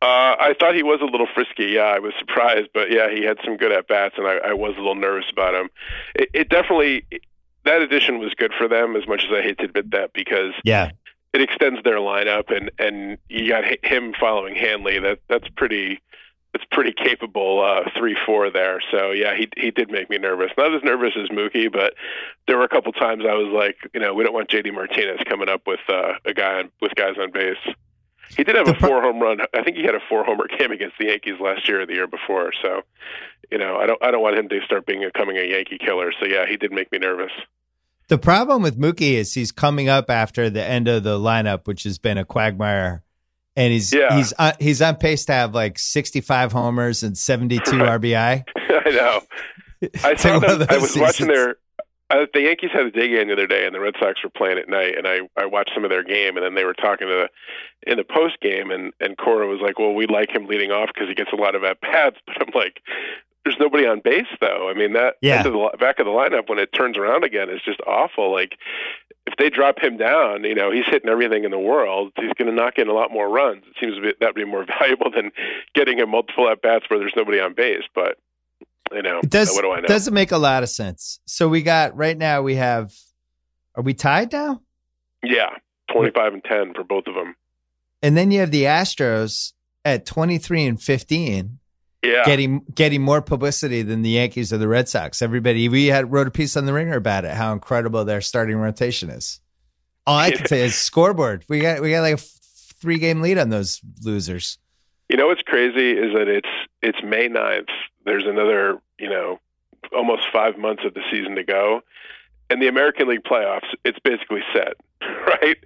I thought he was a little frisky. Yeah, I was surprised, but yeah, he had some good at bats, and I was a little nervous about him. It definitely, that addition was good for them, as much as I hate to admit that, because it extends their lineup, and you got him following Hanley. That's pretty. It's pretty capable 3-4 there. So, yeah, he did make me nervous. Not as nervous as Mookie, but there were a couple times I was like, you know, we don't want J.D. Martinez coming up with a guy with guys on base. He did have a 4-home run. I think he had a 4-homer game against the Yankees last year or the year before. So, you know, I don't want him to start becoming a Yankee killer. So, yeah, he did make me nervous. The problem with Mookie is he's coming up after the end of the lineup, which has been a quagmire. And he's on pace to have like 65 homers and 72 RBI. I know. I saw them, I was seasons. Watching their. The Yankees had a day game the other day, and the Red Sox were playing at night. And I watched some of their game, and then they were talking in the post game, and Cora was like, "Well, we like him leading off because he gets a lot of at bats." But I'm like, "There's nobody on base, though." I mean, that the back of the lineup when it turns around again is just awful. Like, if they drop him down, you know, he's hitting everything in the world. He's going to knock in a lot more runs. It seems that'd be more valuable than getting him multiple at bats where there's nobody on base. But you know, what do I know? It doesn't make a lot of sense. So we got right now. Are we tied now? Yeah, 25-10 for both of them. And then you have the Astros at 23-15. Yeah, getting more publicity than the Yankees or the Red Sox. Everybody, we wrote a piece on the Ringer about it, how incredible their starting rotation is. All I can say is scoreboard. We got like a 3-game lead on those losers. You know what's crazy is that it's May 9th. There's another, you know, almost 5 months of the season to go, and the American League playoffs, it's basically set. Right?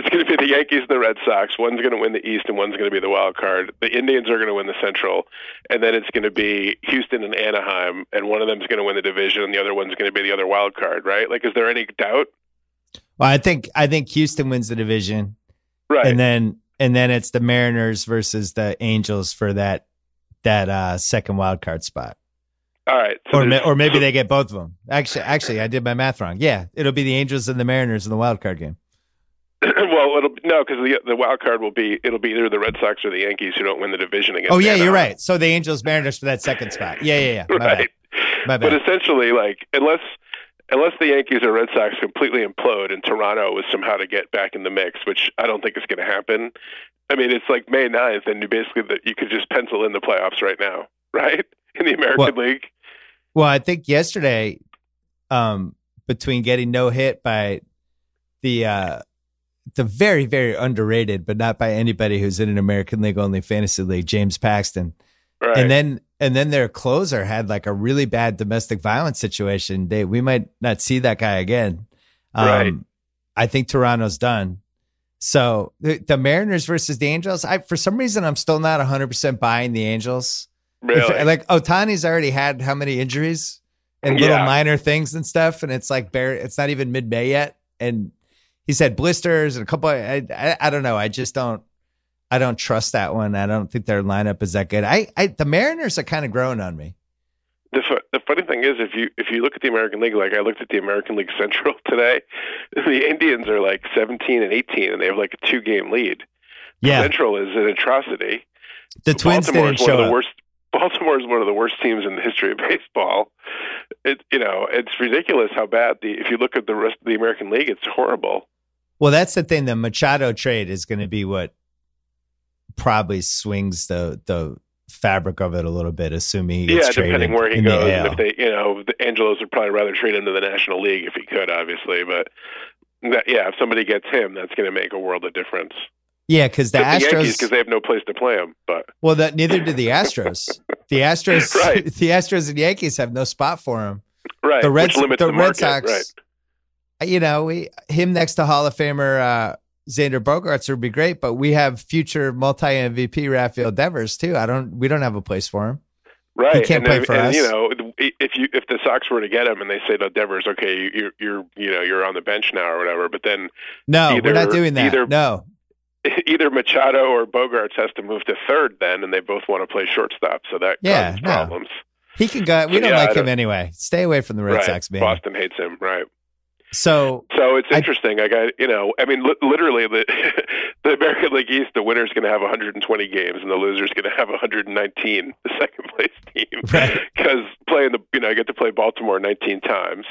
It's going to be the Yankees and the Red Sox. One's going to win the East and one's going to be the wild card. The Indians are going to win the Central. And then it's going to be Houston and Anaheim. And one of them is going to win the division and the other one's going to be the other wild card, right? Like, is there any doubt? Well, I think Houston wins the division. Right. And then it's the Mariners versus the Angels for that second wild card spot. All right. So or maybe they get both of them. Actually, I did my math wrong. Yeah, it'll be the Angels and the Mariners in the wild card game. Well, because the wild card it'll be either the Red Sox or the Yankees who don't win the division against. Oh yeah, you're right. So the Angels, Mariners for that second spot. Yeah. My bad. But essentially, like unless the Yankees or Red Sox completely implode and Toronto is somehow to get back in the mix, which I don't think is going to happen. I mean, it's like May 9th, and you could just pencil in the playoffs right now, right? In the American League. Well, I think yesterday, between getting no hit by the very, very underrated, but not by anybody who's in an American League only fantasy league, James Paxton. Right. And then their closer had like a really bad domestic violence situation. We might not see that guy again. Right. I think Toronto's done. So the Mariners versus the Angels, for some reason, I'm still not 100% buying the Angels. Really? Like Ohtani's already had how many injuries and little minor things and stuff. And it's like it's not even mid-May yet. And he's had blisters and a couple. I don't know. I just don't. I don't trust that one. I don't think their lineup is that good. The Mariners are kind of growing on me. The funny thing is, if you look at the American League, like I looked at the American League Central today, the Indians are like 17 and 18, and they have like a 2-game lead. Yeah. Central is an atrocity. The Twins didn't show up. Baltimore is one of the worst teams in the history of baseball. It's ridiculous how bad if you look at the rest of the American League, it's horrible. Well, that's the thing. The Machado trade is going to be what probably swings the fabric of it a little bit, assuming he gets traded. Yeah, depending where he goes. And if the Angelos would probably rather trade him to the National League if he could, obviously. But if somebody gets him, that's going to make a world of difference. Yeah, because the Astros, because they have no place to play them. But neither do the Astros. Right. The Astros and Yankees have no spot for him. Right. The Red, which limits the Red Sox. Right. Him next to Hall of Famer Xander Bogaerts would be great, but we have future multi-MVP Rafael Devers too. We don't have a place for him. Right. He can't play for us. If the Sox were to get him and they say to Devers, okay, you're on the bench now or whatever, but then we're not doing that. Either Machado or Bogaerts has to move to third then, and they both want to play shortstop, so that causes problems. He can go. We don't like him anyway. Stay away from the Red Sox, man. Boston hates him, right? So it's interesting. Literally, the American League East, the winner's going to have 120 games, and the loser's going to have 119. The second place team, because I get to play Baltimore 19 times.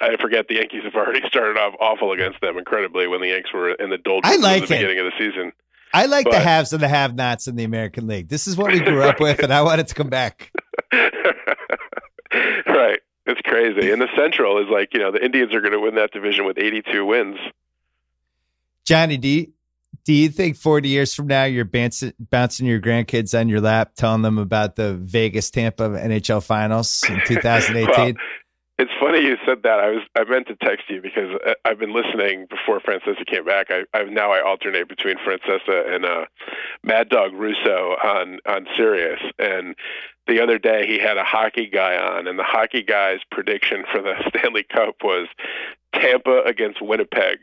I forget the Yankees have already started off awful against them, incredibly, when the Yanks were in the doldrums at the beginning of the season. I like the haves and the have-nots in the American League. This is what we grew up with, and I want it to come back. Right. It's crazy. And the Central is like, the Indians are going to win that division with 82 wins. Johnny, do you think 40 years from now you're bouncing your grandkids on your lap, telling them about the Vegas-Tampa NHL Finals in 2018? Well, it's funny you said that. I meant to text you because I've been listening before Francesa came back. I alternate between Francesa and Mad Dog Russo on Sirius. And the other day he had a hockey guy on, and the hockey guy's prediction for the Stanley Cup was Tampa against Winnipeg.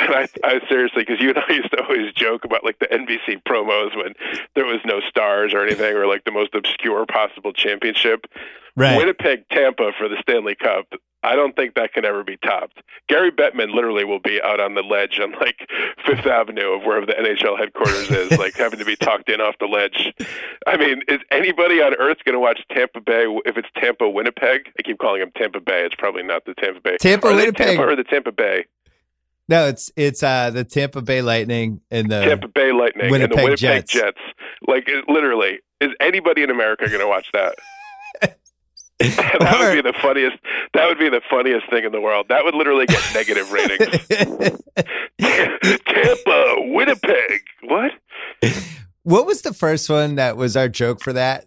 And I seriously, because I used to always joke about like the NBC promos when there was no stars or anything, or like the most obscure possible championship. Right. Winnipeg, Tampa for the Stanley Cup. I don't think that can ever be topped. Gary Bettman literally will be out on the ledge on like Fifth Avenue of wherever the NHL headquarters is, like having to be talked in off the ledge. I mean, is anybody on earth going to watch Tampa Bay if it's Tampa Winnipeg? I keep calling them Tampa Bay. It's probably not the Tampa Bay. Tampa Winnipeg Tampa or the Tampa Bay. No, it's the Tampa Bay Lightning and the Tampa Bay Lightning Winnipeg and the Winnipeg Jets. Like literally, is anybody in America going to watch that? That would be the funniest. That would be the funniest thing in the world. That would literally get negative ratings. Tampa, Winnipeg. What? What was the first one that was our joke for that?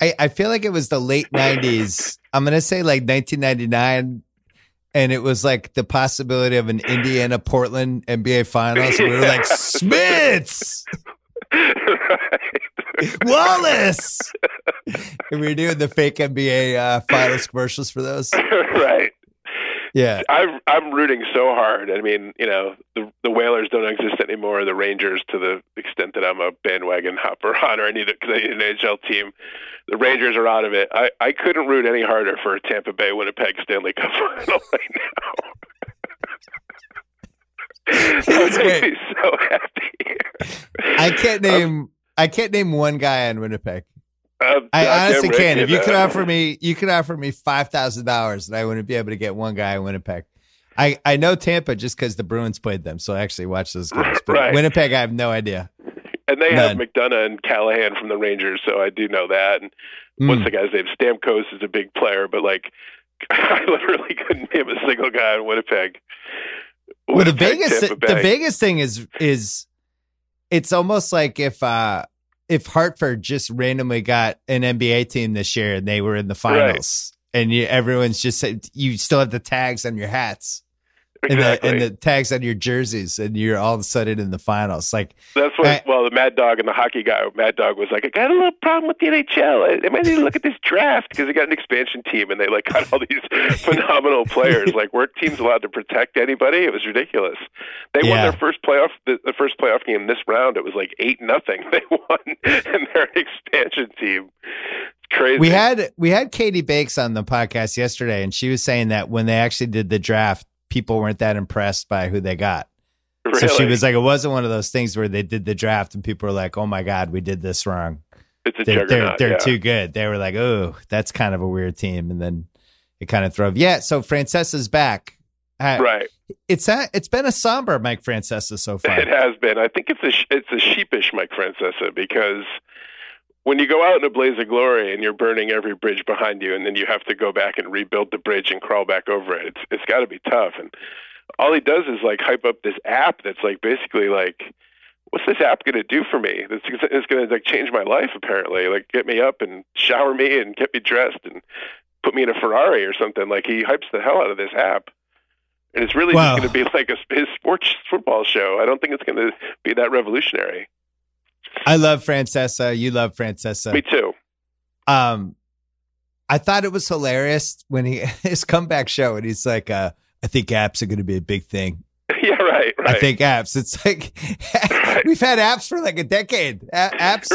I feel like it was the late 90s. I'm going to say like 1999. And it was like the possibility of an Indiana-Portland NBA Finals. We were like, Smits! Right. Wallace! And we were doing the fake NBA Finals commercials for those. Right. Yeah. I'm rooting so hard. I mean, the Whalers don't exist anymore. The Rangers, to the extent that I'm a bandwagon hopper on, or I need it because I need an NHL team. The Rangers are out of it. I couldn't root any harder for a Tampa Bay Winnipeg Stanley Cup final right now. That makes me so happy. I can't name one guy on Winnipeg. I honestly can. If you could offer me, $5,000, and I wouldn't be able to get one guy in Winnipeg. I know Tampa just because the Bruins played them, so I actually watched those games. But right. Winnipeg, I have no idea. And they have McDonough and Callahan from the Rangers, so I do know that. And what's the guy's name? Stamkos is a big player, but like I literally couldn't name a single guy in Winnipeg. Well, the Vegas thing is it's almost like if Hartford just randomly got an NBA team this year and they were in the finals, right, and everyone's just said you still have the tags on your hats. Exactly. And the tags on your jerseys, and you're all of a sudden in the finals. Like that's what. Well, the Mad Dog and the hockey guy, Mad Dog was like, I got a little problem with the NHL. They might need to look at this draft because they got an expansion team, and they like got all these phenomenal players. Like, weren't teams allowed to protect anybody? It was ridiculous. They won their first playoff, the first playoff game this round. It was like 8-0. They won, and they're an expansion team. Crazy. We had Katie Bakes on the podcast yesterday, and she was saying that when they actually did the draft, people weren't that impressed by who they got. Really? So she was like, it wasn't one of those things where they did the draft and people were like, oh my God, we did this wrong. It's a juggernaut. They're too good. They were like, oh, that's kind of a weird team. And then it kind of threw. Yeah. So Francesa's back. Right. It's been a somber Mike Francesa so far. It has been. I think it's a sheepish Mike Francesa, because when you go out in a blaze of glory and you're burning every bridge behind you, and then you have to go back and rebuild the bridge and crawl back over it, it's got to be tough. And all he does is like hype up this app that's like basically like, what's this app going to do for me? It's going to like change my life apparently. Like get me up and shower me and get me dressed and put me in a Ferrari or something. Like he hypes the hell out of this app. And it's really just going to be like his sports football show. I don't think it's going to be that revolutionary. I love Francesa. You love Francesa. Me too. I thought it was hilarious when his comeback show, and he's like, I think apps are going to be a big thing. Yeah, right. I think apps. It's like, we've had apps for like a decade. Apps.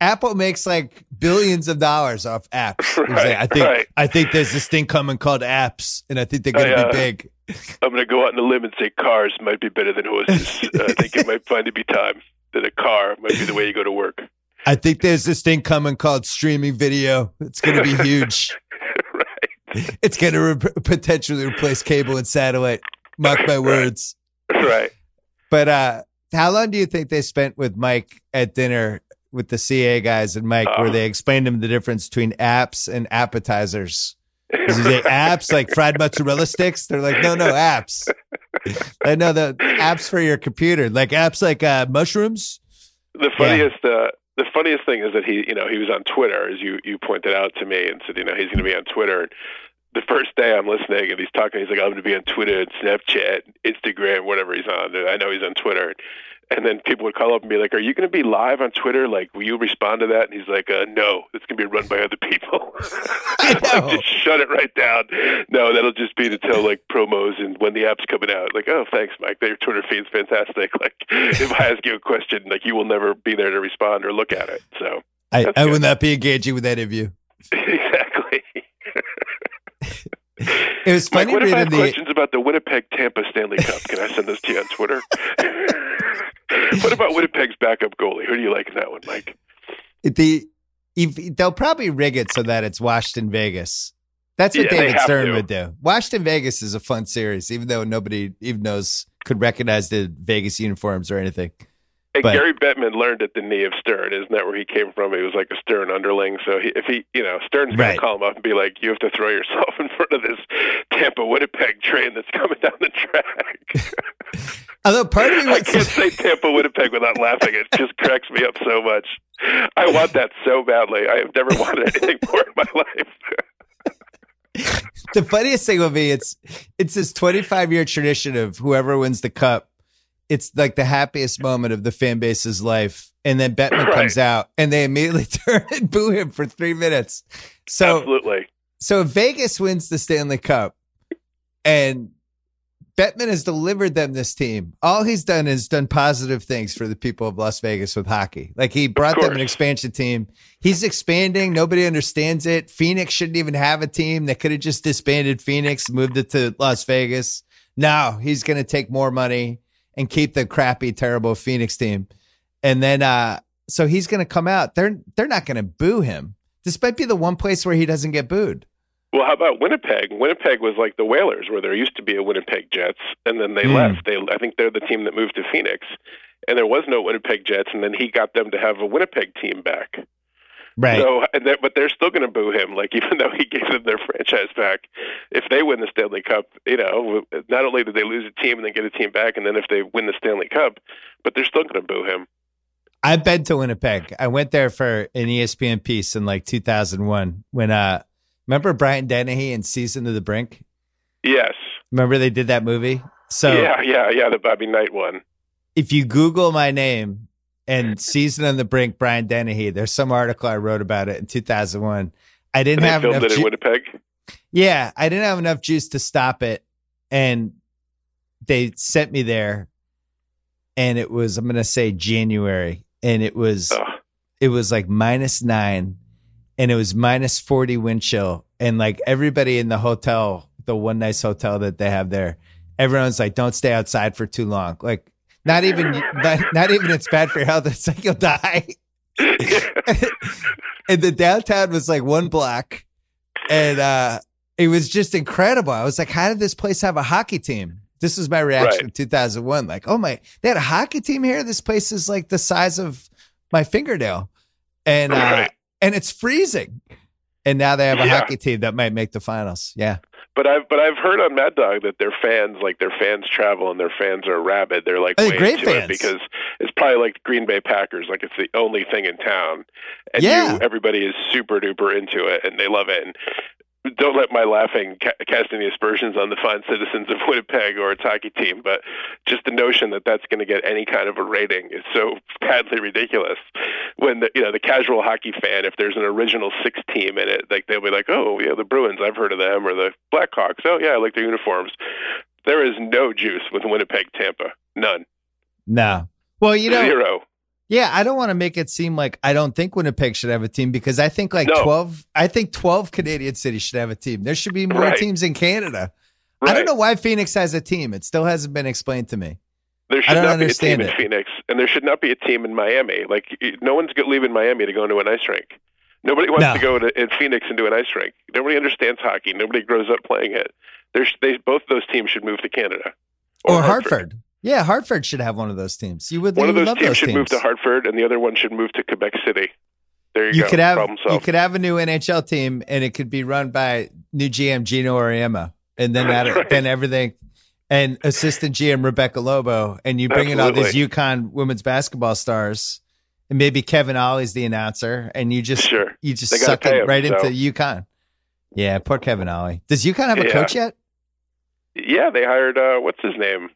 Apple makes like billions of dollars off apps. Right, like, I think there's this thing coming called apps, and I think they're going to be big. I'm going to go out on a limb and say cars might be better than horses. I think it might finally be time that a car might be the way you go to work. I think there's this thing coming called streaming video. It's going to be huge. Right. It's going to potentially replace cable and satellite. Mark my words. Right. But how long do you think they spent with Mike at dinner with the CA guys and Mike, where they explained to him the difference between apps and appetizers? Because you say apps like fried mozzarella sticks, they're like, no, apps. I know the apps for your computer, like apps like mushrooms. The funniest thing is that he was on Twitter, as you pointed out to me, and said, he's going to be on Twitter. The first day I'm listening and he's talking, he's like, I'm going to be on Twitter and Snapchat, Instagram, whatever he's on. I know he's on Twitter. And then people would call up and be like, are you going to be live on Twitter? Like, will you respond to that? And he's like, no, it's going to be run by other people. I know. Like, just shut it right down. No, that'll just be to tell, like, promos and when the app's coming out. Like, oh, thanks, Mike. Your Twitter feed's fantastic. Like, if I ask you a question, like, you will never be there to respond or look at it. So I would not be engaging with that interview. Exactly. It was funny. Mike, what if I have questions about the Winnipeg-Tampa Stanley Cup? Can I send those to you on Twitter? What about Winnipeg's backup goalie? Who do you like in that one, Mike? They'll probably rig it so that it's Washington Vegas. That's what David Stern would do. Washington Vegas is a fun series, even though nobody even could recognize the Vegas uniforms or anything. And but Gary Bettman learned at the knee of Stern. Isn't that where he came from? He was like a Stern underling. So if Stern's going to call him up and be like, you have to throw yourself in front of this Tampa-Winnipeg train that's coming down the track. Although part of me I can't say Tampa-Winnipeg without laughing. It just cracks me up so much. I want that so badly. I have never wanted anything more in my life. The funniest thing would be it's this 25-year tradition of whoever wins the cup, it's like the happiest moment of the fan base's life. And then Bettman comes out and they immediately turn and boo him for 3 minutes. So, absolutely. So if Vegas wins the Stanley Cup and Bettman has delivered them this team, all he's done is done positive things for the people of Las Vegas with hockey. Like he brought them an expansion team. He's expanding. Nobody understands it. Phoenix shouldn't even have a team. They could have just disbanded Phoenix, moved it to Las Vegas. Now he's going to take more money and keep the crappy, terrible Phoenix team. And then, so he's going to come out. They're not going to boo him. This might be the one place where he doesn't get booed. Well, how about Winnipeg? Winnipeg was like the Whalers, where there used to be a Winnipeg Jets, and then they left. I think they're the team that moved to Phoenix, and there was no Winnipeg Jets, and then he got them to have a Winnipeg team back. Right. So, but they're still going to boo him, like, even though he gave them their franchise back. If they win the Stanley Cup, you know, not only did they lose a team and then get a team back, and then if they win the Stanley Cup, but they're still going to boo him. I've been to Winnipeg. I went there for an ESPN piece in like 2001 when, remember Brian Dennehy in Season of the Brink? Yes. Remember they did that movie? So yeah, the Bobby Knight one. If you Google my name and Season on the Brink, Brian Dennehy, there's some article I wrote about it in 2001. I didn't have enough juice. They filmed it in Winnipeg? Yeah, I didn't have enough juice to stop it, and they sent me there, and it was, I'm going to say January, and it was like -9, and it was -40 wind chill, and like everybody in the hotel, the one nice hotel that they have there, everyone's like, don't stay outside for too long. Like, not even it's bad for your health. It's like, you'll die. And the downtown was like one block, and it was just incredible. I was like, how did this place have a hockey team? This was my reaction in 2001. Like, oh my, they had a hockey team here. This place is like the size of my fingernail, and and it's freezing. And now they have a hockey team that might make the finals. Yeah. But I've heard on Mad Dog that their fans travel and their fans are rabid. They're like, way great fans. It because it's probably like Green Bay Packers. Like, it's the only thing in town, and everybody is super duper into it and they love it. And don't let my laughing cast any aspersions on the fine citizens of Winnipeg or its hockey team, but just the notion that that's going to get any kind of a rating is so badly ridiculous. When the casual hockey fan, if there's an original six team in it, like, they'll be like, oh yeah, the Bruins, I've heard of them, or the Blackhawks, oh yeah, I like their uniforms. There is no juice with Winnipeg, Tampa, none. No, well, zero. Yeah, I don't want to make it seem like I don't think Winnipeg should have a team, because I think 12 Canadian cities should have a team. There should be more teams in Canada. Right. I don't know why Phoenix has a team. It still hasn't been explained to me. There should not be a team in Phoenix, and there should not be a team in Miami. Like, no one's leaving Miami to go into an ice rink. Nobody wants to go to Phoenix and do an ice rink. Nobody understands hockey. Nobody grows up playing it. Both of those teams should move to Canada. Or Hartford. Yeah, Hartford should have one of those teams. One of those teams should move to Hartford, and the other one should move to Quebec City. There you go. You could have a new NHL team, and it could be run by new GM Gino Auriemma, and then then everything, and assistant GM Rebecca Lobo, and you bring in all these UConn women's basketball stars, and maybe Kevin Ollie's the announcer, and you just suck it into UConn. Yeah, poor Kevin Ollie. Does UConn have a coach yet? Yeah, they hired what's his name?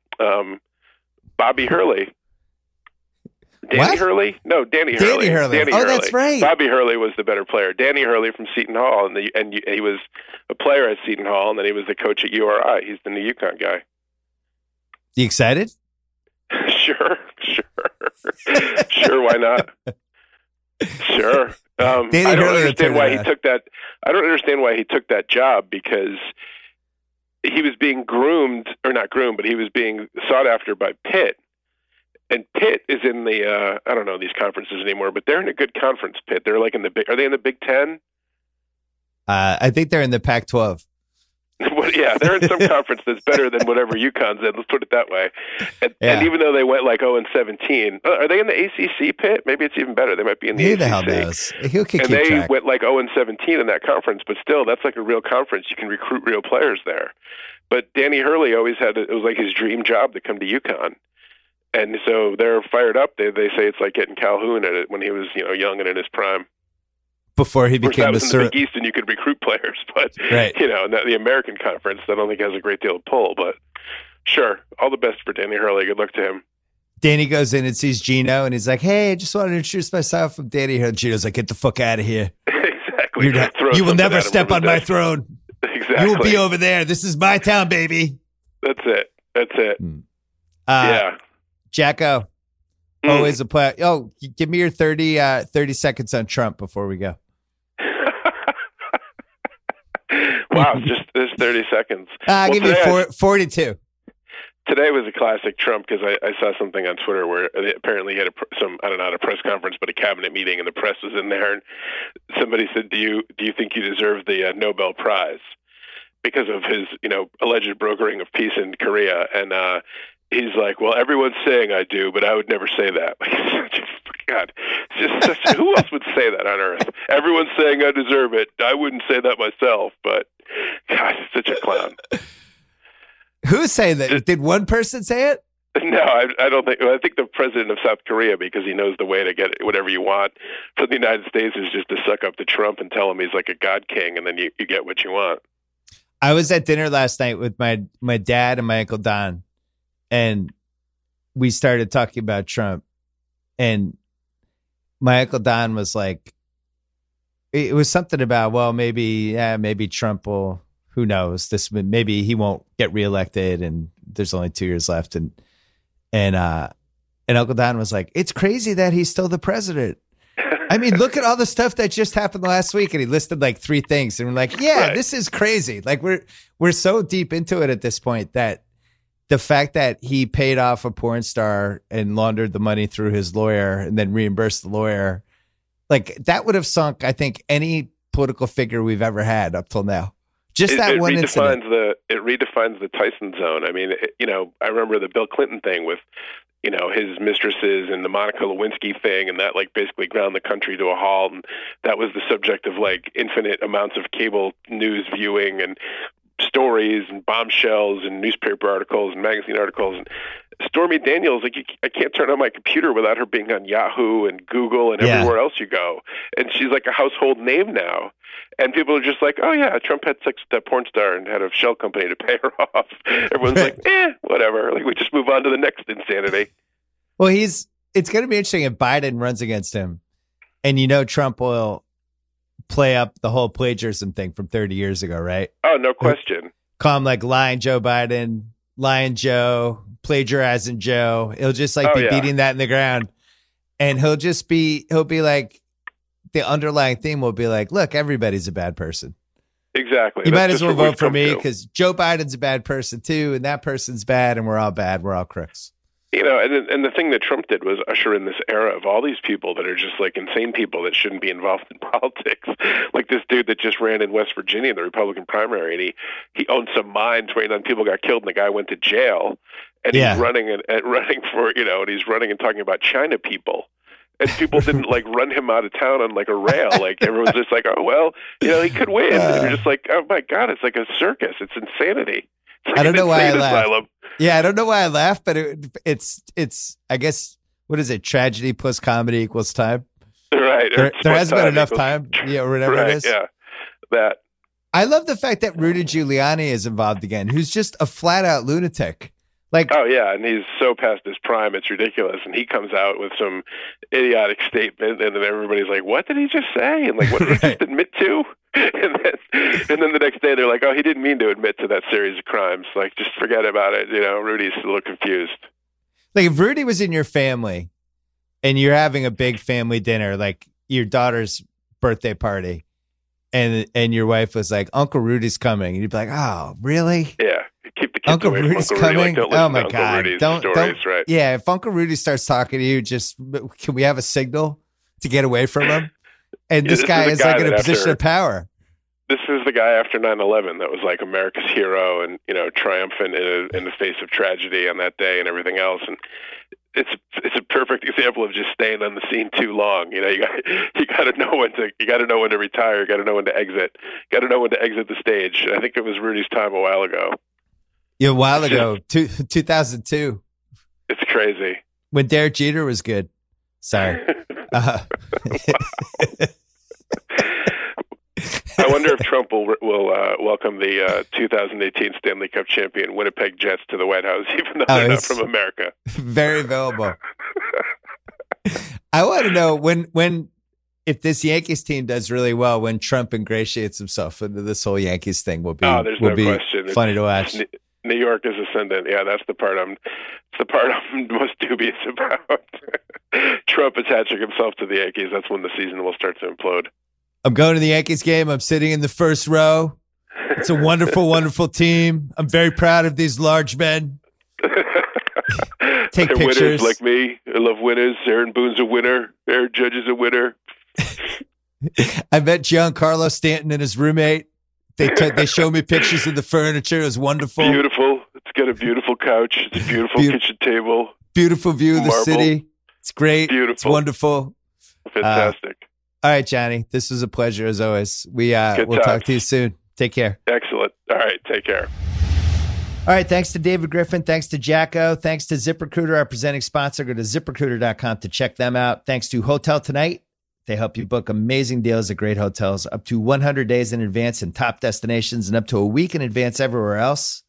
Bobby Hurley. Danny Hurley. Danny Hurley. That's right. Bobby Hurley was the better player. Danny Hurley from Seton Hall, and he was a player at Seton Hall, and then he was the coach at URI. He's the new UConn guy. You excited? Sure. Sure, why not? Sure. I don't understand why he took that job, because he was being he was being sought after by Pitt. And Pitt is in the, I don't know these conferences anymore, but they're in a good conference, Pitt. They're like are they in the Big Ten? I think they're in the Pac-12. Well, yeah, they're in some conference that's better than whatever UConn's in. Let's put it that way. And even though they went like 0-17, are they in the ACC, Pitt? Maybe it's even better. They might be in the ACC. Who the hell knows? Who can keep track? And they went like 0-17 in that conference, but still, that's like a real conference. You can recruit real players there. But Danny Hurley always it was like his dream job to come to UConn. And so they're fired up. They say it's like getting Calhoun at it when he was young and in his prime. Before he became the Big East, and you could recruit players, but the American Conference, I don't think has a great deal of pull. But sure, all the best for Danny Hurley. Good luck to him. Danny goes in and sees Gino, and he's like, "Hey, I just wanted to introduce myself. I'm Danny Hurley." Gino's like, "Get the fuck out of here! Exactly. You will never step on my throne. Exactly. You will be over there. This is my town, baby." That's it. Jacko, always a player. Oh, give me your 30 seconds on Trump before we go. Wow, just 30 seconds. I'll give you 42. Today was a classic Trump, because I saw something on Twitter where apparently he had not a press conference, but a cabinet meeting, and the press was in there, and somebody said, do you think you deserve the Nobel Prize because of his alleged brokering of peace in Korea? And he's like, well, everyone's saying I do, but I would never say that. Like, such a fucking God, it's just such, who else would say that on earth? Everyone's saying I deserve it. I wouldn't say that myself, but gosh, such a clown. Who say that? Did one person say it? No, I don't think. Well, I think the president of South Korea, because he knows the way to get whatever you want from the United States is just to suck up to Trump and tell him he's like a god king, and then you get what you want. I was at dinner last night with my dad and my Uncle Don, and we started talking about Trump, and my Uncle Don was like, it was something about, well, maybe Trump will, who knows, maybe he won't get reelected, and there's only 2 years left, and Uncle Don was like, it's crazy that he's still the president. I mean, look at all the stuff that just happened last week, and he listed like three things, and we're like, yeah, right. This is crazy. Like we're so deep into it at this point that the fact that he paid off a porn star and laundered the money through his lawyer and then reimbursed the lawyer, like that would have sunk, I think, any political figure we've ever had up till now. Just that one incident. It redefines the Tyson zone. I mean, I remember the Bill Clinton thing with, his mistresses and the Monica Lewinsky thing, and that like basically ground the country to a halt. And that was the subject of like infinite amounts of cable news viewing and stories and bombshells and newspaper articles and magazine articles. And Stormy Daniels, like I can't turn on my computer without her being on Yahoo and Google and everywhere else you go. And she's like a household name now. And people are just like, oh yeah, Trump had sex with that porn star and had a shell company to pay her off. Everyone's like, whatever. Like we just move on to the next insanity. Well, it's going to be interesting if Biden runs against him, and Trump will play up the whole plagiarism thing from 30 years ago, right? Oh, no question. Call him like lying Joe Biden, lying Joe, plagiarizing Joe. He'll just like beating that in the ground, and he'll be like, the underlying theme will be like, look, everybody's a bad person. Exactly. You might as well vote for me because Joe Biden's a bad person too, and that person's bad, and we're all bad. We're all crooks. And the thing that Trump did was usher in this era of all these people that are just like insane people that shouldn't be involved in politics. Like this dude that just ran in West Virginia in the Republican primary, and he owned some mine. 29 people got killed, and the guy went to jail. And he's running and running for and he's running and talking about China people. And people didn't like run him out of town on like a rail. Like everyone's just like, oh well, he could win. And you're just like, oh my God, it's like a circus. It's insanity. It's like I don't know why I laughed. Yeah, I don't know why I laughed, but it's I guess what is it? Tragedy plus comedy equals time. Right. There hasn't been enough time. Yeah, or whatever it is. Yeah. That. I love the fact that Rudy Giuliani is involved again, who's just a flat out lunatic. Like, oh yeah, and he's so past his prime, it's ridiculous. And he comes out with some idiotic statement, and then everybody's like, "What did he just say?" And like, "What did he just admit to?" And then the next day, they're like, "Oh, he didn't mean to admit to that series of crimes. Like, just forget about it." Rudy's a little confused. Like, if Rudy was in your family, and you're having a big family dinner, like your daughter's birthday party, and your wife was like, "Uncle Rudy's coming," and you'd be like, "Oh, really?" Yeah. Keep the kids Uncle away from Rudy's Uncle Rudy. Coming. Like, oh my Uncle God! Rudy's don't. Right. Yeah, if Uncle Rudy starts talking to you, just can we have a signal to get away from him? And this guy is like in a position of power. This is the guy after 9/11 that was like America's hero and triumphant in the face of tragedy on that day and everything else. And it's a perfect example of just staying on the scene too long. You got to know when to retire. You got to know when to exit. Got to know when to exit the stage. I think it was Rudy's time a while ago. Yeah, a while ago, 2002. It's crazy. When Derek Jeter was good. Sorry. I wonder if Trump will welcome the 2018 Stanley Cup champion Winnipeg Jets to the White House, even though they're not from America. Very available. I want to know when if this Yankees team does really well, when Trump ingratiates himself into this whole Yankees thing, will be funny to watch. New York is ascendant. Yeah, that's the part I'm most dubious about. Trump attaching himself to the Yankees. That's when the season will start to implode. I'm going to the Yankees game. I'm sitting in the first row. It's a wonderful, wonderful team. I'm very proud of these large men. Take pictures. Winners like me. I love winners. Aaron Boone's a winner. Aaron Judge is a winner. I met Giancarlo Stanton and his roommate. They show me pictures of the furniture. It was wonderful. Beautiful. It's got a beautiful couch. It's a beautiful kitchen table. Beautiful view of the city. It's great. Beautiful. It's wonderful. Fantastic. All right, Johnny. This was a pleasure as always. We'll talk to you soon. Take care. Excellent. All right. Take care. All right. Thanks to David Griffin. Thanks to Jacko. Thanks to ZipRecruiter, our presenting sponsor. Go to ZipRecruiter.com to check them out. Thanks to Hotel Tonight. They help you book amazing deals at great hotels up to 100 days in advance in top destinations and up to a week in advance everywhere else.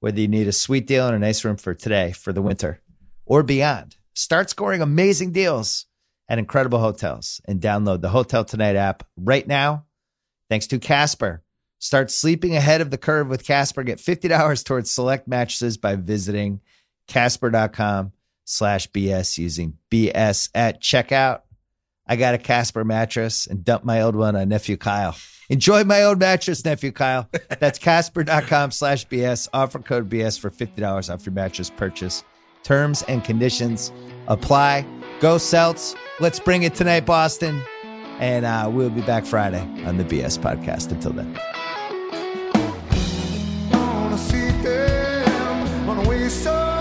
Whether you need a sweet deal and a nice room for today, for the winter, or beyond, start scoring amazing deals at incredible hotels and download the Hotel Tonight app right now. Thanks to Casper. Start sleeping ahead of the curve with Casper. Get $50 towards select mattresses by visiting Casper.com/BS using BS at checkout. I got a Casper mattress and dumped my old one on Nephew Kyle. Enjoy my old mattress, Nephew Kyle. That's Casper.com/BS. Offer code BS for $50 off your mattress purchase. Terms and conditions apply. Go Celts. Let's bring it tonight, Boston. And we'll be back Friday on the BS podcast. Until then. So